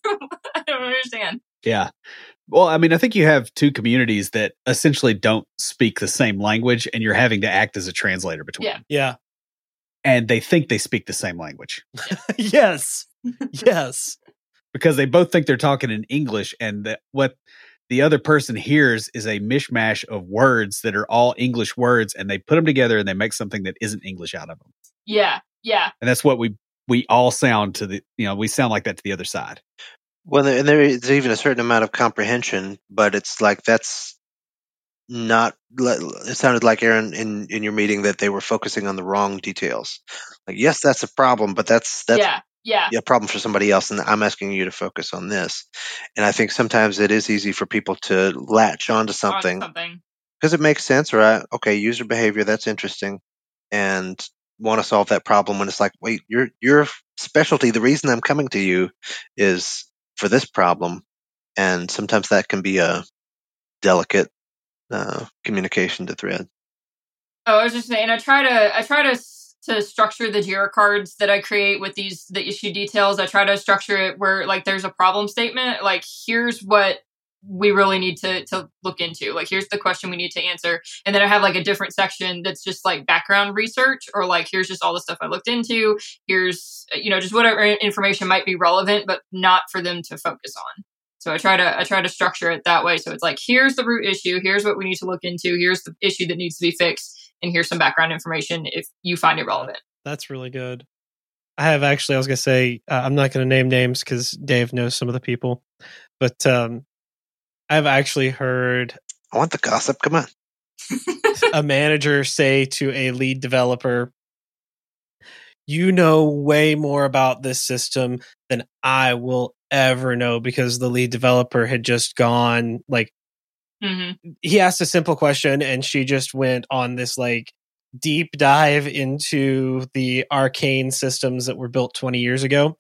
I don't understand. Yeah. Well, I mean, I think you have two communities that essentially don't speak the same language and you're having to act as a translator between yeah. them. Yeah. And they think they speak the same language. Yeah. Yes. Yes. Because they both think they're talking in English, and that what the other person hears is a mishmash of words that are all English words, and they put them together and they make something that isn't English out of them. Yeah, yeah. And that's what we we all sound to the, you know, we sound like that to the other side. Well, and there's even a certain amount of comprehension, but it's like that's not, it sounded like, Aaron, in, in your meeting that they were focusing on the wrong details. Like, yes, that's a problem, but that's, that's, yeah. Yeah. yeah, problem for somebody else, and I'm asking you to focus on this. And I think sometimes it is easy for people to latch onto something because on it makes sense, right? Okay, user behavior, that's interesting, and want to solve that problem. When it's like, wait, your your specialty, the reason I'm coming to you is for this problem, and sometimes that can be a delicate uh, communication to thread. Oh, I was just saying, I try to, I try to. to structure the JIRA cards that I create with these, the issue details. I try to structure it where, like, there's a problem statement, like, here's what we really need to to look into. Like, here's the question we need to answer. And then I have, like, a different section that's just, like, background research, or, like, here's just all the stuff I looked into. Here's, you know, just whatever information might be relevant, but not for them to focus on. So I try to, I try to structure it that way. So it's like, here's the root issue. Here's what we need to look into. Here's the issue that needs to be fixed. And here's some background information if you find it relevant. That's really good. I have actually, I was going to say, uh, I'm not going to name names because Dave knows some of the people, but um, I've actually heard... I want the gossip, come on. A manager say to a lead developer, you know way more about this system than I will ever know, because the lead developer had just gone like, mm-hmm. He asked a simple question and she just went on this like deep dive into the arcane systems that were built twenty years ago.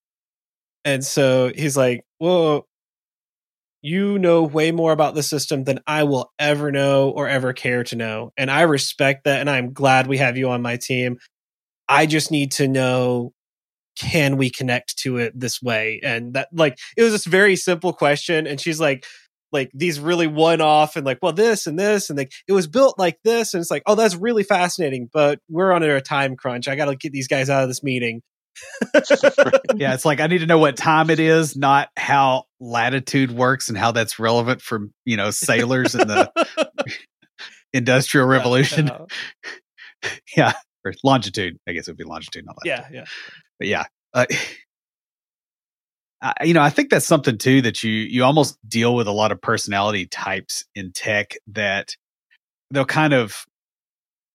And so he's like, whoa, you know way more about the system than I will ever know or ever care to know. And I respect that. And I'm glad we have you on my team. I just need to know, can we connect to it this way? And that, like, it was this very simple question. And she's like, like these really one-off and like, well, this and this and like it was built like this. And it's like, oh, that's really fascinating, but we're under a time crunch. I got to get these guys out of this meeting. Yeah, it's like, I need to know what time it is, not how latitude works and how that's relevant for, you know, sailors in the Industrial Revolution. Uh, uh, yeah, or longitude. I guess it would be longitude, not latitude. Yeah, yeah. But yeah. Uh, I, you know, I think that's something too, that you, you almost deal with a lot of personality types in tech that they'll kind of,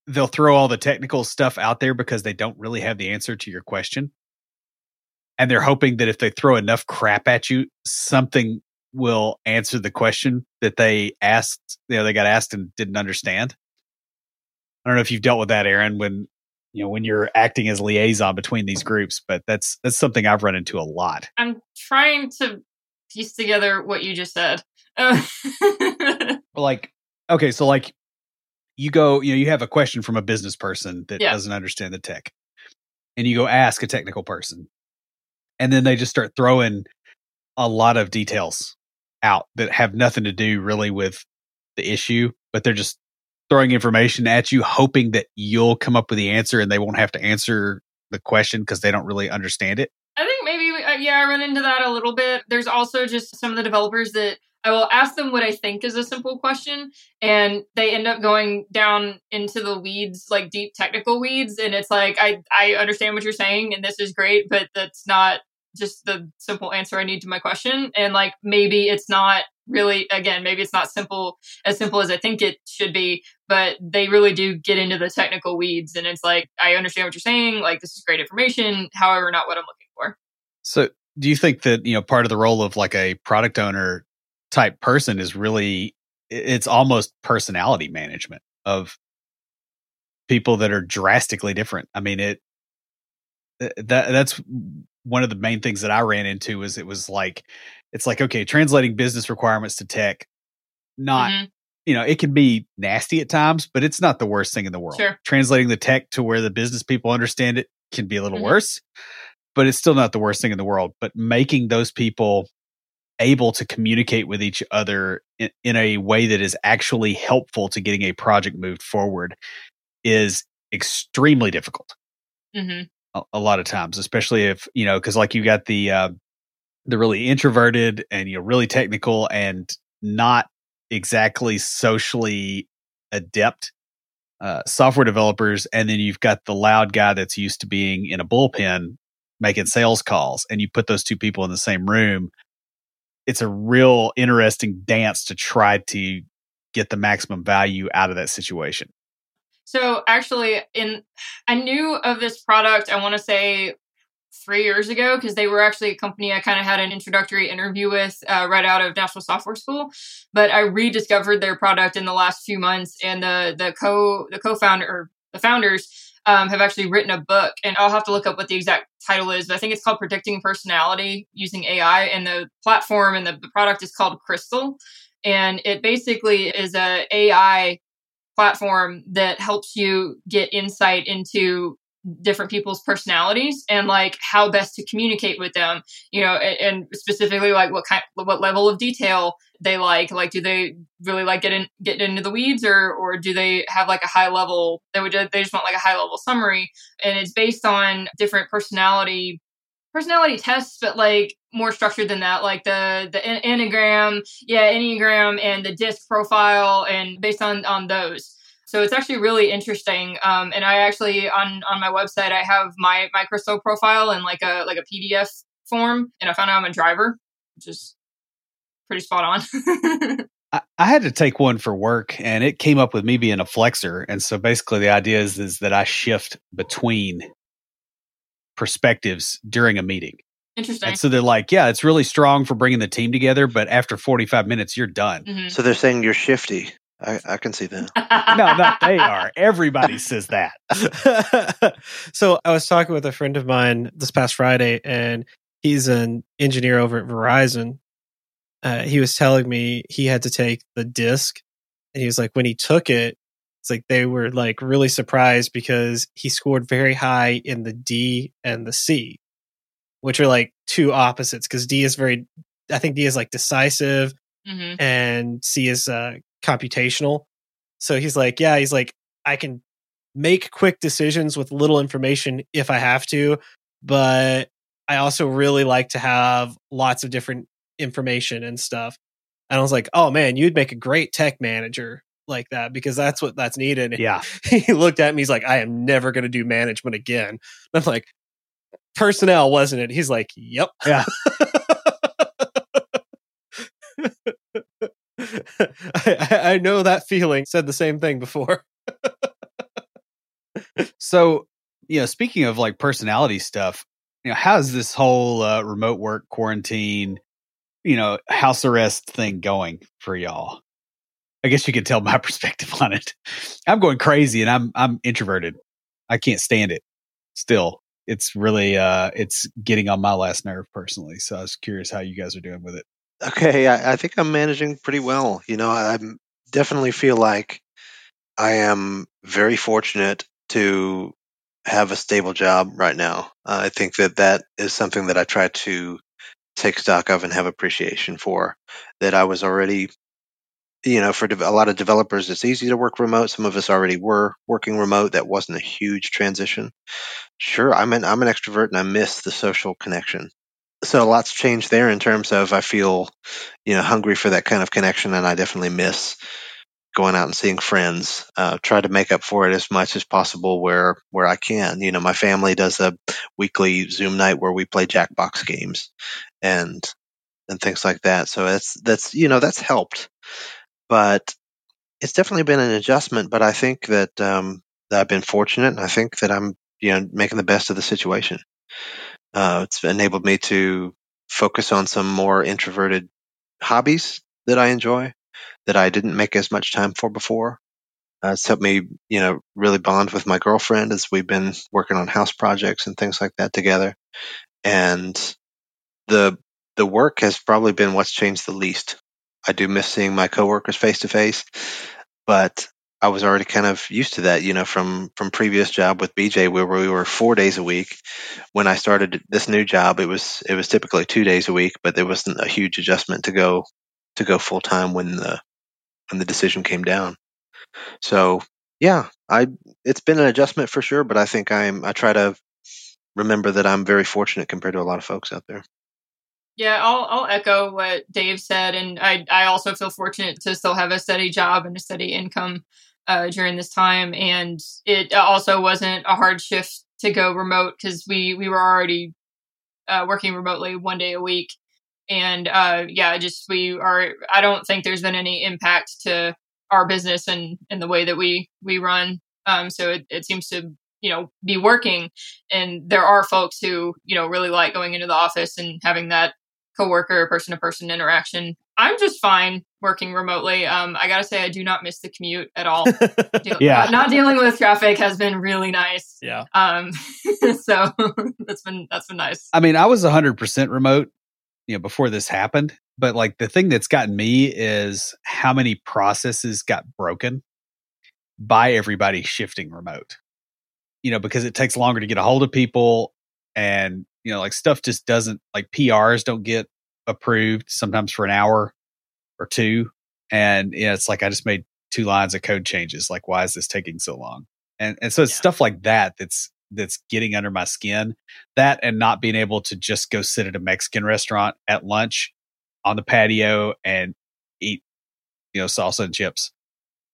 they'll throw all the technical stuff out there because they don't really have the answer to your question. And they're hoping that if they throw enough crap at you, something will answer the question that they asked, you know, they got asked and didn't understand. I don't know if you've dealt with that, Aaron, when, you know, when you're acting as liaison between these groups, but that's that's something I've run into a lot. I'm trying to piece together what you just said. Uh. Like, okay, so like you go, you know, you have a question from a business person that yeah. doesn't understand the tech, and you go ask a technical person, and then they just start throwing a lot of details out that have nothing to do really with the issue, but they're just throwing information at you, hoping that you'll come up with the answer and they won't have to answer the question because they don't really understand it? I think maybe, we, uh, yeah, I run into that a little bit. There's also just some of the developers that I will ask them what I think is a simple question, and they end up going down into the weeds, like deep technical weeds. And it's like, I, I understand what you're saying and this is great, but that's not just the simple answer I need to my question. And like, maybe it's not really, again, maybe it's not simple, as simple as I think it should be, but they really do get into the technical weeds. And it's like, I understand what you're saying. Like, this is great information, however, not what I'm looking for. So do you think that, you know, part of the role of like a product owner type person is really, it's almost personality management of people that are drastically different? I mean, it, that that's one of the main things that I ran into is it was like, it's like, okay, translating business requirements to tech, not, mm-hmm. you know, it can be nasty at times, but it's not the worst thing in the world. Sure. Translating the tech to where the business people understand it can be a little mm-hmm. worse, but it's still not the worst thing in the world. But making those people able to communicate with each other in, in a way that is actually helpful to getting a project moved forward is extremely difficult. Mm-hmm. A, a lot of times, especially if, you know, because like you got the uh, the really introverted and, you know, really technical and not exactly socially adept uh, software developers. And then you've got the loud guy that's used to being in a bullpen making sales calls, and you put those two people in the same room. It's a real interesting dance to try to get the maximum value out of that situation. So actually, in I knew of this product, I want to say three years ago, because they were actually a company I kind of had an introductory interview with uh, right out of National Software School. But I rediscovered their product in the last few months, and the the co the co-founder or the founders um, have actually written a book, and I'll have to look up what the exact title is, but I think it's called Predicting Personality Using A I, and the platform and the, the product is called Crystal, and it basically is a AI platform that helps you get insight into different people's personalities and like how best to communicate with them, you know, and, and specifically like what kind, what level of detail they like, like, do they really like get in, get into the weeds, or, or do they have like a high level, they would, they just want like a high level summary. And it's based on different personality personality tests, but like more structured than that, like the the Enneagram, yeah, Enneagram and the DISC profile, and based on on those. So it's actually really interesting. Um, and I actually on on my website I have my my Crystal profile in like a like a P D F form, and I found out I'm a driver, which is pretty spot on. I, I had to take one for work, and it came up with me being a flexor, and so basically the idea is is that I shift between perspectives during a meeting. Interesting. And so they're like, yeah, it's really strong for bringing the team together, but after forty-five minutes, you're done. Mm-hmm. So they're saying you're shifty. I, I can see that. No, not they are. Everybody says that. So I was talking with a friend of mine this past Friday, and he's an engineer over at Verizon. Uh, he was telling me he had to take the DISC, and he was like, when he took it, it's like they were like really surprised because he scored very high in the D and the C, which are like two opposites, because D is very, I think D is like decisive, mm-hmm. and C is uh, computational. So he's like, yeah, he's like, I can make quick decisions with little information if I have to, but I also really like to have lots of different information and stuff. And I was like, oh man, you'd make a great tech manager like that, because that's what that's needed. And yeah. He looked at me, he's like, I am never going to do management again. And I'm like, personnel, wasn't it? He's like, yep. Yeah. I, I know that feeling. Said the same thing before. So, you know, speaking of like personality stuff, you know, how's this whole uh, remote work, quarantine, you know, house arrest thing going for y'all? I guess you could tell my perspective on it. I'm going crazy, and I'm I'm introverted. I can't stand it. Still, it's really uh, it's getting on my last nerve personally. So I was curious how you guys are doing with it. Okay, I, I think I'm managing pretty well. You know, I definitely feel like I am very fortunate to have a stable job right now. Uh, I think that that is something that I try to take stock of and have appreciation for. That I was already you know, for a lot of developers, it's easy to work remote. Some of us already were working remote. That wasn't a huge transition. Sure, I'm an I'm an extrovert and I miss the social connection. So a lot's changed there in terms of I feel, you know, hungry for that kind of connection, and I definitely miss going out and seeing friends. Uh, try to make up for it as much as possible where where I can. You know, my family does a weekly Zoom night where we play Jackbox games and and things like that. So that's that's you know that's helped, but it's definitely been an adjustment. But I think that um, that I've been fortunate, and I think that I'm you know making the best of the situation. Uh, it's enabled me to focus on some more introverted hobbies that I enjoy, that I didn't make as much time for before. Uh, it's helped me, you know, really bond with my girlfriend as we've been working on house projects and things like that together. And the the work has probably been what's changed the least. I do miss seeing my coworkers face to face, but I was already kind of used to that, you know, from from previous job with B J, where we were four days a week. When I started this new job, it was it was typically two days a week, but there wasn't a huge adjustment to go to go full time when the when the decision came down. So yeah, I it's been an adjustment for sure, but I think I'm I try to remember that I'm very fortunate compared to a lot of folks out there. Yeah, I'll I'll echo what Dave said, and I I also feel fortunate to still have a steady job and a steady income uh, during this time, and it also wasn't a hard shift to go remote because we we were already uh, working remotely one day a week, and uh, yeah, just we are. I don't think there's been any impact to our business and and the way that we we run. Um, so it, it seems to you know be working, and there are folks who you know really like going into the office and having that coworker, person-to-person interaction. I'm just fine working remotely. Um, I gotta say, I do not miss the commute at all. De- yeah, not dealing with traffic has been really nice. Yeah. Um, so that's been that's been nice. I mean, I was one hundred percent remote, you know, before this happened. But like the thing that's gotten me is how many processes got broken by everybody shifting remote. You know, because it takes longer to get a hold of people, and you know, like stuff just doesn't, like P Rs don't get approved sometimes for an hour or two. And yeah, you know, it's like, I just made two lines of code changes. Like, why is this taking so long? And and so it's yeah. stuff like that that's that's getting under my skin. That and not being able to just go sit at a Mexican restaurant at lunch on the patio and eat, you know, salsa and chips.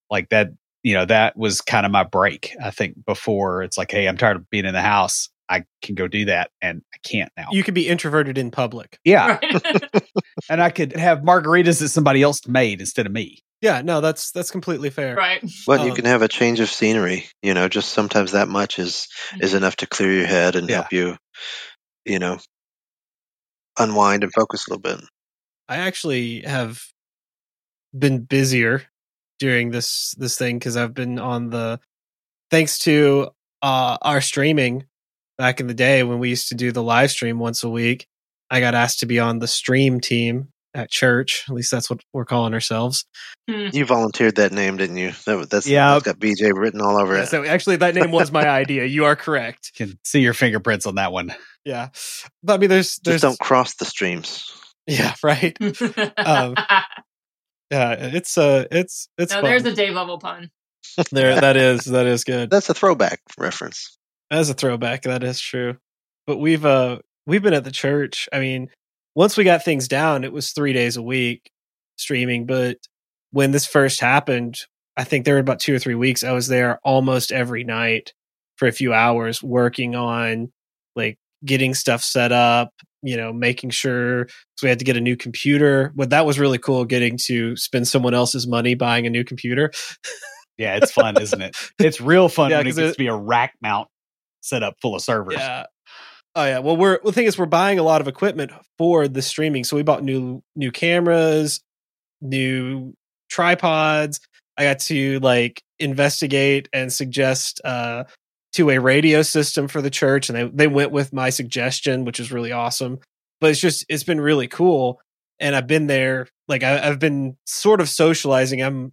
Like that, you know, that was kind of my break, I think, before. It's like, hey, I'm tired of being in the house. I can go do that, and I can't now. You could be introverted in public. Yeah. Right. And I could have margaritas that somebody else made instead of me. Yeah, no, that's that's completely fair. Right. But um, you can have a change of scenery, you know, just sometimes that much is is enough to clear your head and yeah. help you, you know, unwind and focus a little bit. I actually have been busier during this this thing because I've been on the, thanks to uh, our streaming. Back in the day when we used to do the live stream once a week, I got asked to be on the stream team at church. At least that's what we're calling ourselves. You volunteered that name, didn't you? That, that's, yeah. That's got B J written all over yeah, it. So actually, that name was my idea. You are correct. You can see your fingerprints on that one. Yeah. But I mean, there's... there's Just don't cross the streams. Yeah, right. um, yeah, it's... Uh, it's, it's no, fun. There's a Dave level pun. There, that is. That is good. That's a throwback reference. As a throwback, that is true. But we've uh we've been at the church. I mean, once we got things down, it was three days a week streaming. But when this first happened, I think there were about two or three weeks I was there almost every night for a few hours working on like getting stuff set up, you know, making sure, so we had to get a new computer. But that was really cool, getting to spend someone else's money buying a new computer. Yeah, it's fun, isn't it? It's real fun yeah, when it gets to be a rack mount set up full of servers. Yeah. Oh yeah. Well, we're the thing is we're buying a lot of equipment for the streaming. So we bought new new cameras, new tripods. I got to like investigate and suggest uh, two-way radio system for the church, and they they went with my suggestion, which is really awesome. But it's just it's been really cool, and I've been there. Like I, I've been sort of socializing. I'm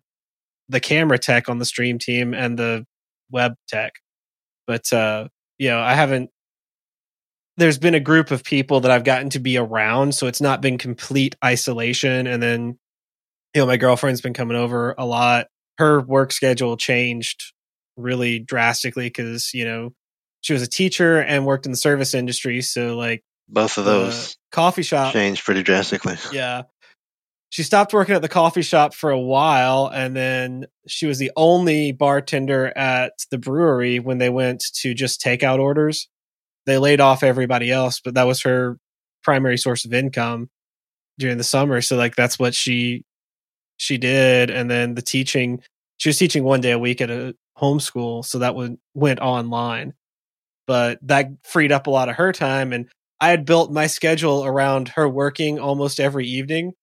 the camera tech on the stream team and the web tech, but uh, you know, I haven't, there's been a group of people that I've gotten to be around. So it's not been complete isolation. And then you know, my girlfriend's been coming over a lot. Her work schedule changed really drastically because, you know, she was a teacher and worked in the service industry. So like both of those coffee shop changed pretty drastically. Yeah. She stopped working at the coffee shop for a while, and then she was the only bartender at the brewery when they went to just takeout orders. They laid off everybody else, but that was her primary source of income during the summer. So like that's what she she did. And then the teaching, she was teaching one day a week at a homeschool, so that went went online. But that freed up a lot of her time, and I had built my schedule around her working almost every evening.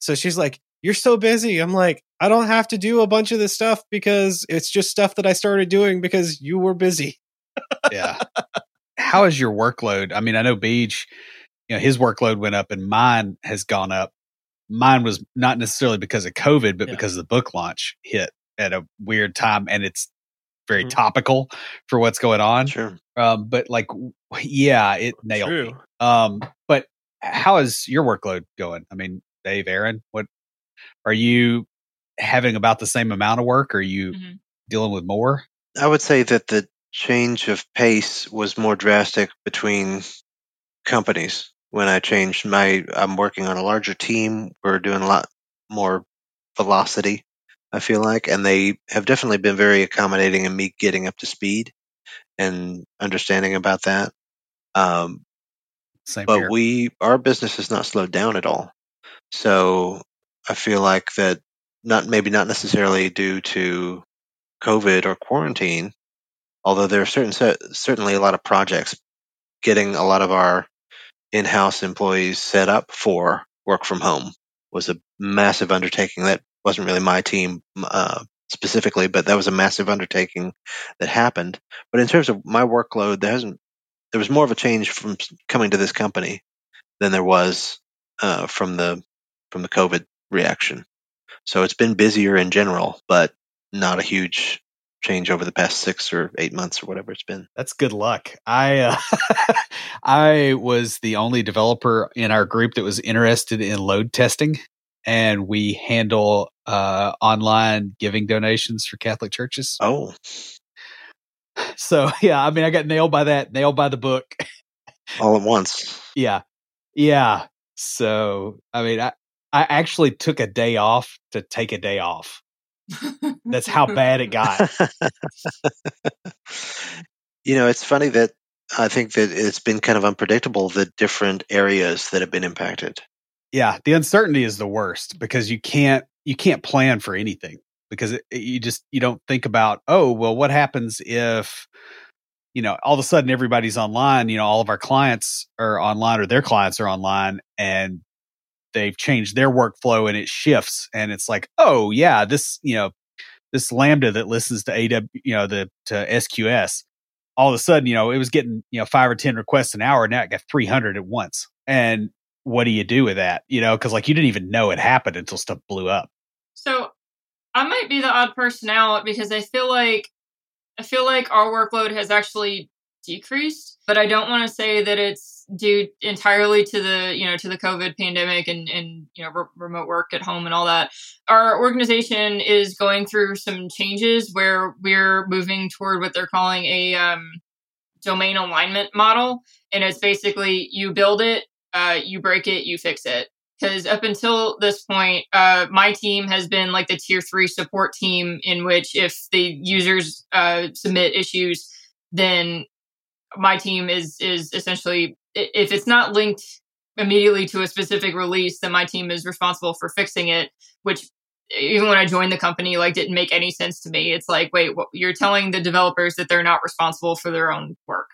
So she's like, "You're so busy." I'm like, "I don't have to do a bunch of this stuff because it's just stuff that I started doing because you were busy." Yeah. How is your workload? I mean, I know Beej, you know, his workload went up and mine has gone up. Mine was not necessarily because of COVID, but yeah. because the book launch hit at a weird time, and it's very mm-hmm. topical for what's going on. Sure. Um, but like, yeah, it nailed True. me. Um, but how is your workload going? I mean, Dave, Aaron, what are you having about the same amount of work? Are you mm-hmm. dealing with more? I would say that the change of pace was more drastic between companies. When I changed my, I'm working on a larger team. We're doing a lot more velocity, I feel like, and they have definitely been very accommodating in me getting up to speed and understanding about that. Um, same but here. we, our business has not slowed down at all. So I feel like that not maybe not necessarily due to COVID or quarantine, although there are certain certainly a lot of projects getting a lot of our in-house employees set up for work from home was a massive undertaking. That wasn't really my team uh, specifically, but that was a massive undertaking that happened. But in terms of my workload, there hasn't there was more of a change from coming to this company than there was uh, from the from the COVID reaction. So it's been busier in general, but not a huge change over the past six or eight months or whatever it's been. That's good luck. I, uh, I was the only developer in our group that was interested in load testing, and we handle uh, online giving donations for Catholic churches. Oh. So yeah, I mean, I got nailed by that, nailed by the book. All at once. Yeah. Yeah. So, I mean, I, I actually took a day off to take a day off. That's how bad it got. You know, it's funny that I think that it's been kind of unpredictable, the different areas that have been impacted. Yeah. The uncertainty is the worst because you can't, you can't plan for anything because it, you just, you don't think about, oh, well, what happens if, you know, all of a sudden everybody's online, you know, all of our clients are online or their clients are online and they've changed their workflow and it shifts, and it's like, oh yeah, this, you know, this Lambda that listens to A W, you know, the, to S Q S, all of a sudden, you know, it was getting, you know, five or ten requests an hour. Now it got three hundred at once. And what do you do with that? You know, cause like you didn't even know it happened until stuff blew up. So I might be the odd person out because I feel like, I feel like our workload has actually decreased, but I don't want to say that it's due entirely to the, you know, to the COVID pandemic and, and, you know, re- remote work at home and all that. Our organization is going through some changes where we're moving toward what they're calling a um, domain alignment model. And it's basically you build it, uh, you break it, you fix it. Because up until this point, uh, my team has been like the tier three support team in which if the users uh, submit issues, then my team is is essentially, if it's not linked immediately to a specific release, then my team is responsible for fixing it, which even when I joined the company, like didn't make any sense to me. It's like, wait, what, you're telling the developers that they're not responsible for their own work.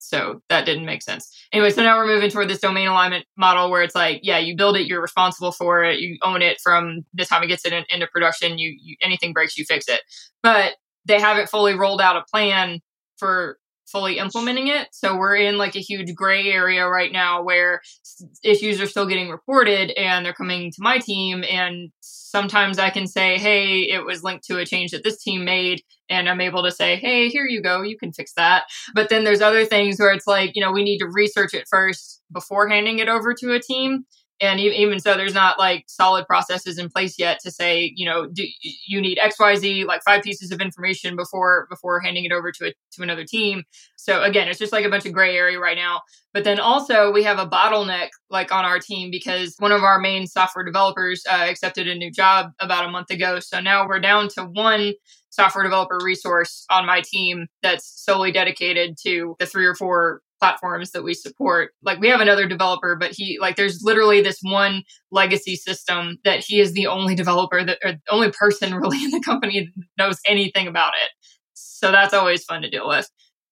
So that didn't make sense. Anyway, so now we're moving toward this domain alignment model where it's like, yeah, you build it, you're responsible for it, you own it from the time it gets in, into production, you, you anything breaks, you fix it. But they haven't fully rolled out a plan for fully implementing it. So we're in like a huge gray area right now where issues are still getting reported and they're coming to my team. And sometimes I can say, hey, it was linked to a change that this team made. And I'm able to say, hey, here you go, you can fix that. But then there's other things where it's like, you know, we need to research it first before handing it over to a team. And even so, there's not like solid processes in place yet to say, you know, do you need X, Y, Z, like five pieces of information before before handing it over to a, to another team. So again, it's just like a bunch of gray area right now. But then also we have a bottleneck like on our team because one of our main software developers uh, accepted a new job about a month ago. So now we're down to one software developer resource on my team that's solely dedicated to the three or four platforms that we support. Like we have another developer, but he like there's literally this one legacy system that he is the only developer that or the only person really in the company that knows anything about it. So that's always fun to deal with.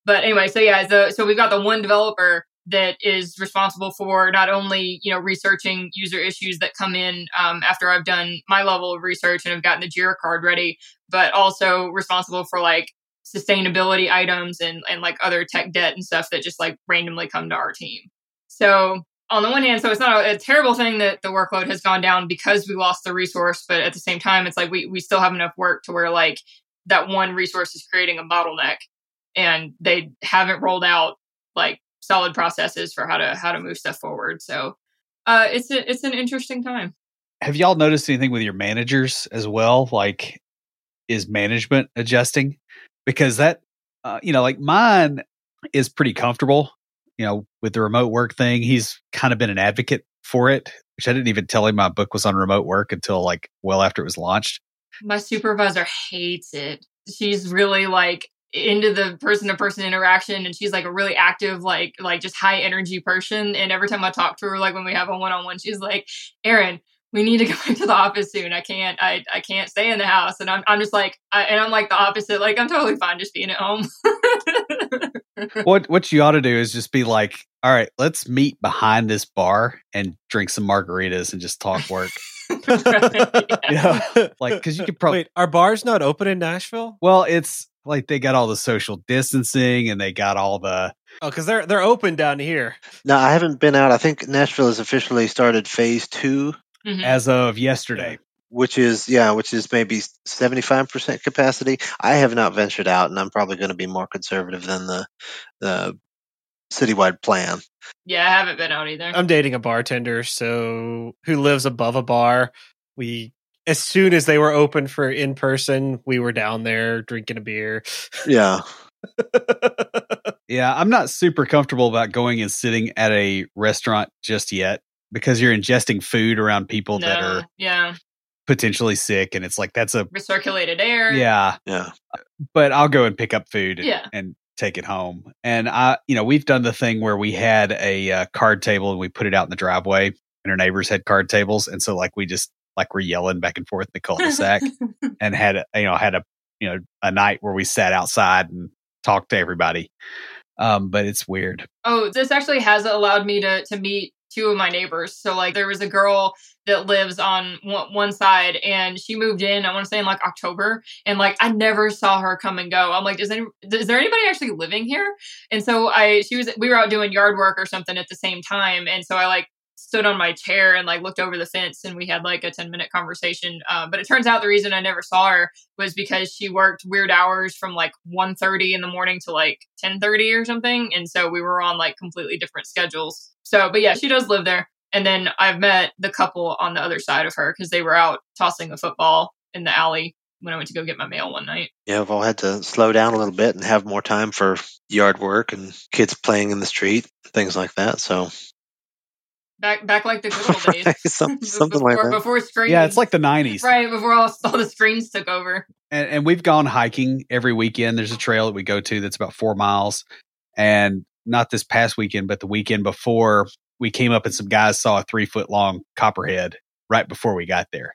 But anyway, so yeah, so, so we've got the one developer that is responsible for not only, you know, researching user issues that come in um, after I've done my level of research and I've gotten the JIRA card ready, but also responsible for like sustainability items and, and like other tech debt and stuff that just like randomly come to our team. So on the one hand, so it's not a, a terrible thing that the workload has gone down because we lost the resource, but at the same time, it's like we, we still have enough work to where like that one resource is creating a bottleneck and they haven't rolled out like solid processes for how to, how to move stuff forward. So uh, it's a, it's an interesting time. Have y'all noticed anything with your managers as well? Like is management adjusting? Because that, uh, you know, like mine is pretty comfortable, you know, with the remote work thing. He's kind of been an advocate for it, which I didn't even tell him my book was on remote work until like well after it was launched. My supervisor hates it. She's really like into the person to person interaction. And she's like a really active, like, like just high energy person. And every time I talk to her, like when we have a one-on-one, she's like, Aaron, we need to go back to the office soon. I can't, I I can't stay in the house. And I'm I'm just like, I, and I'm like the opposite. Like I'm totally fine just being at home. What, what you ought to do is just be like, all right, let's meet behind this bar and drink some margaritas and just talk work. Right, yeah. You know, like, cause you could probably, wait, are bars not open in Nashville? Well, it's like, they got all the social distancing and they got all the, oh, because they're, they're open down here. No, I haven't been out. I think Nashville has officially started phase two. Mm-hmm. As of yesterday, which is yeah, which is maybe seventy-five percent capacity. I have not ventured out, and I'm probably going to be more conservative than the the citywide plan. Yeah, I haven't been out either. I'm dating a bartender, so who lives above a bar. We as soon as they were open for in person, we were down there drinking a beer. Yeah. Yeah, I'm not super comfortable about going and sitting at a restaurant just yet. Because you're ingesting food around people no, that are yeah. potentially sick. And it's like, that's a recirculated air. Yeah. Yeah. But I'll go and pick up food and, yeah. and take it home. And I, you know, we've done the thing where we had a uh, card table and we put it out in the driveway and our neighbors had card tables. And so like, we just like, we're yelling back and forth in the cul-de-sac and had, a, you know, had a, you know, a night where we sat outside and talked to everybody. Um, but it's weird. Oh, this actually has allowed me to, to meet two of my neighbors. So like there was a girl that lives on one, one side and she moved in, I want to say in like October. And like, I never saw her come and go. I'm like, is, any, is there anybody actually living here? And so I, she was, we were out doing yard work or something at the same time. And so I like stood on my chair and like looked over the fence and we had like a ten minute conversation. Uh, but it turns out the reason I never saw her was because she worked weird hours from like one thirty in the morning to like ten thirty or something. And so we were on like completely different schedules. So, but yeah, she does live there. And then I've met the couple on the other side of her because they were out tossing a football in the alley when I went to go get my mail one night. Yeah, we've all had to slow down a little bit and have more time for yard work and kids playing in the street, things like that. So back, back like the good old days, right, some, something before, like that. Before screens, yeah, it's like the nineties, right? Before all, all the screens took over. And, and we've gone hiking every weekend. There's a trail that we go to that's about four miles, and not this past weekend, but the weekend before, we came up and some guys saw a three foot long copperhead right before we got there.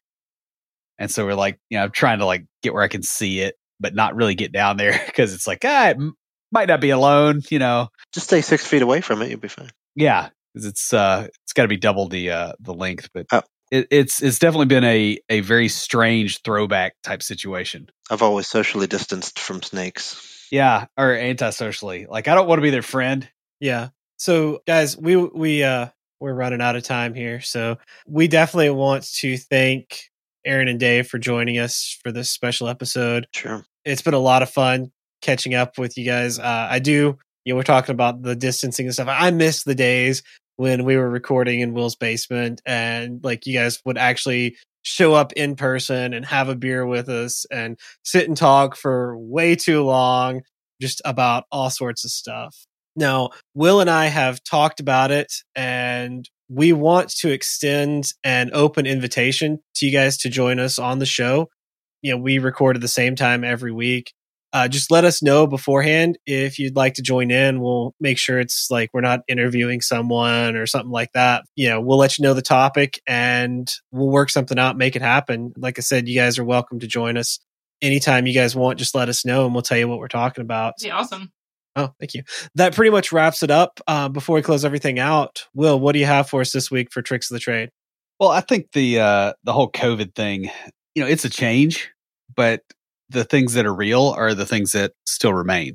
And so we're like, you know, I'm trying to like get where I can see it, but not really get down there because it's like, ah, it m- might not be alone, you know. Just stay six feet away from it. You'll be fine. Yeah. Cause it's, uh, it's gotta be double the, uh, the length, but oh. it, it's, it's definitely been a, a very strange throwback type situation. I've always socially distanced from snakes. Yeah, or antisocially. Like, I don't want to be their friend. Yeah. So, guys, we we uh we're running out of time here. So, we definitely want to thank Aaron and Dave for joining us for this special episode. Sure, it's been a lot of fun catching up with you guys. Uh, I do. You know, we're talking about the distancing and stuff. I miss the days when we were recording in Will's basement, and like you guys would actually show up in person and have a beer with us and sit and talk for way too long, just about all sorts of stuff. Now, Will and I have talked about it, and we want to extend an open invitation to you guys to join us on the show. You know, we record at the same time every week. Uh, just let us know beforehand if you'd like to join in. We'll make sure it's like we're not interviewing someone or something like that. You know, we'll let you know the topic and we'll work something out, make it happen. Like I said, you guys are welcome to join us anytime you guys want. Just let us know and we'll tell you what we're talking about. Yeah, awesome. Oh, thank you. That pretty much wraps it up. Uh, before we close everything out, Will, what do you have for us this week for Tricks of the Trade? Well, I think the uh, the whole COVID thing, you know, it's a change, but the things that are real are the things that still remain,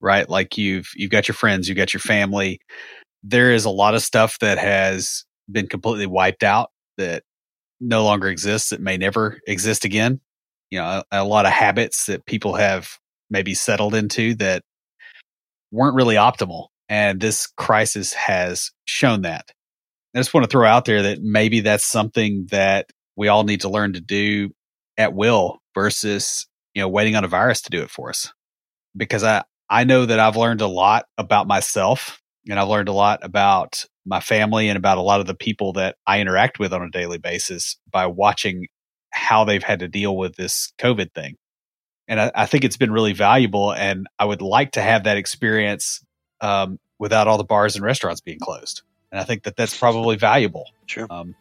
right? Like you've you've got your friends, you've got your family. There is a lot of stuff that has been completely wiped out that no longer exists, that may never exist again. You know, a, a lot of habits that people have maybe settled into that weren't really optimal, and this crisis has shown that. I just want to throw out there that maybe that's something that we all need to learn to do at will versus, you know, waiting on a virus to do it for us. Because I, I know that I've learned a lot about myself, and I've learned a lot about my family and about a lot of the people that I interact with on a daily basis by watching how they've had to deal with this COVID thing. And I, I think it's been really valuable, and I would like to have that experience um, without all the bars and restaurants being closed. And I think that that's probably valuable. Sure. Um,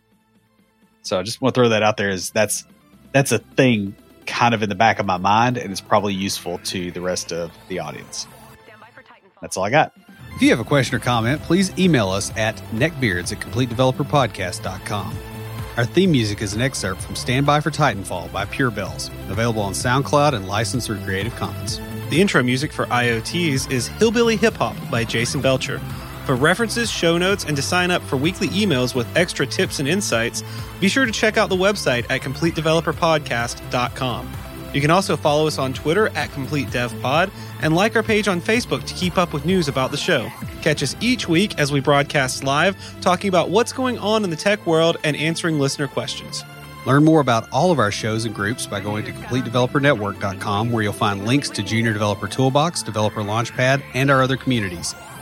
so I just want to throw that out there as that's that's a thing kind of in the back of my mind, and it's probably useful to the rest of the audience. That's all I got. If you have a question or comment, please email us at neckbeards at complete developer podcast dot com. Our theme music is an excerpt from Stand By for Titanfall by Pure Bells, available on SoundCloud and licensed through Creative Commons. The intro music for I O Ts is Hillbilly Hip Hop by Jason Belcher. For references, show notes, and to sign up for weekly emails with extra tips and insights, be sure to check out the website at complete developer podcast dot com. You can also follow us on Twitter at CompleteDevPod and like our page on Facebook to keep up with news about the show. Catch us each week as we broadcast live, talking about what's going on in the tech world and answering listener questions. Learn more about all of our shows and groups by going to complete developer network dot com, where you'll find links to Junior Developer Toolbox, Developer Launchpad, and our other communities.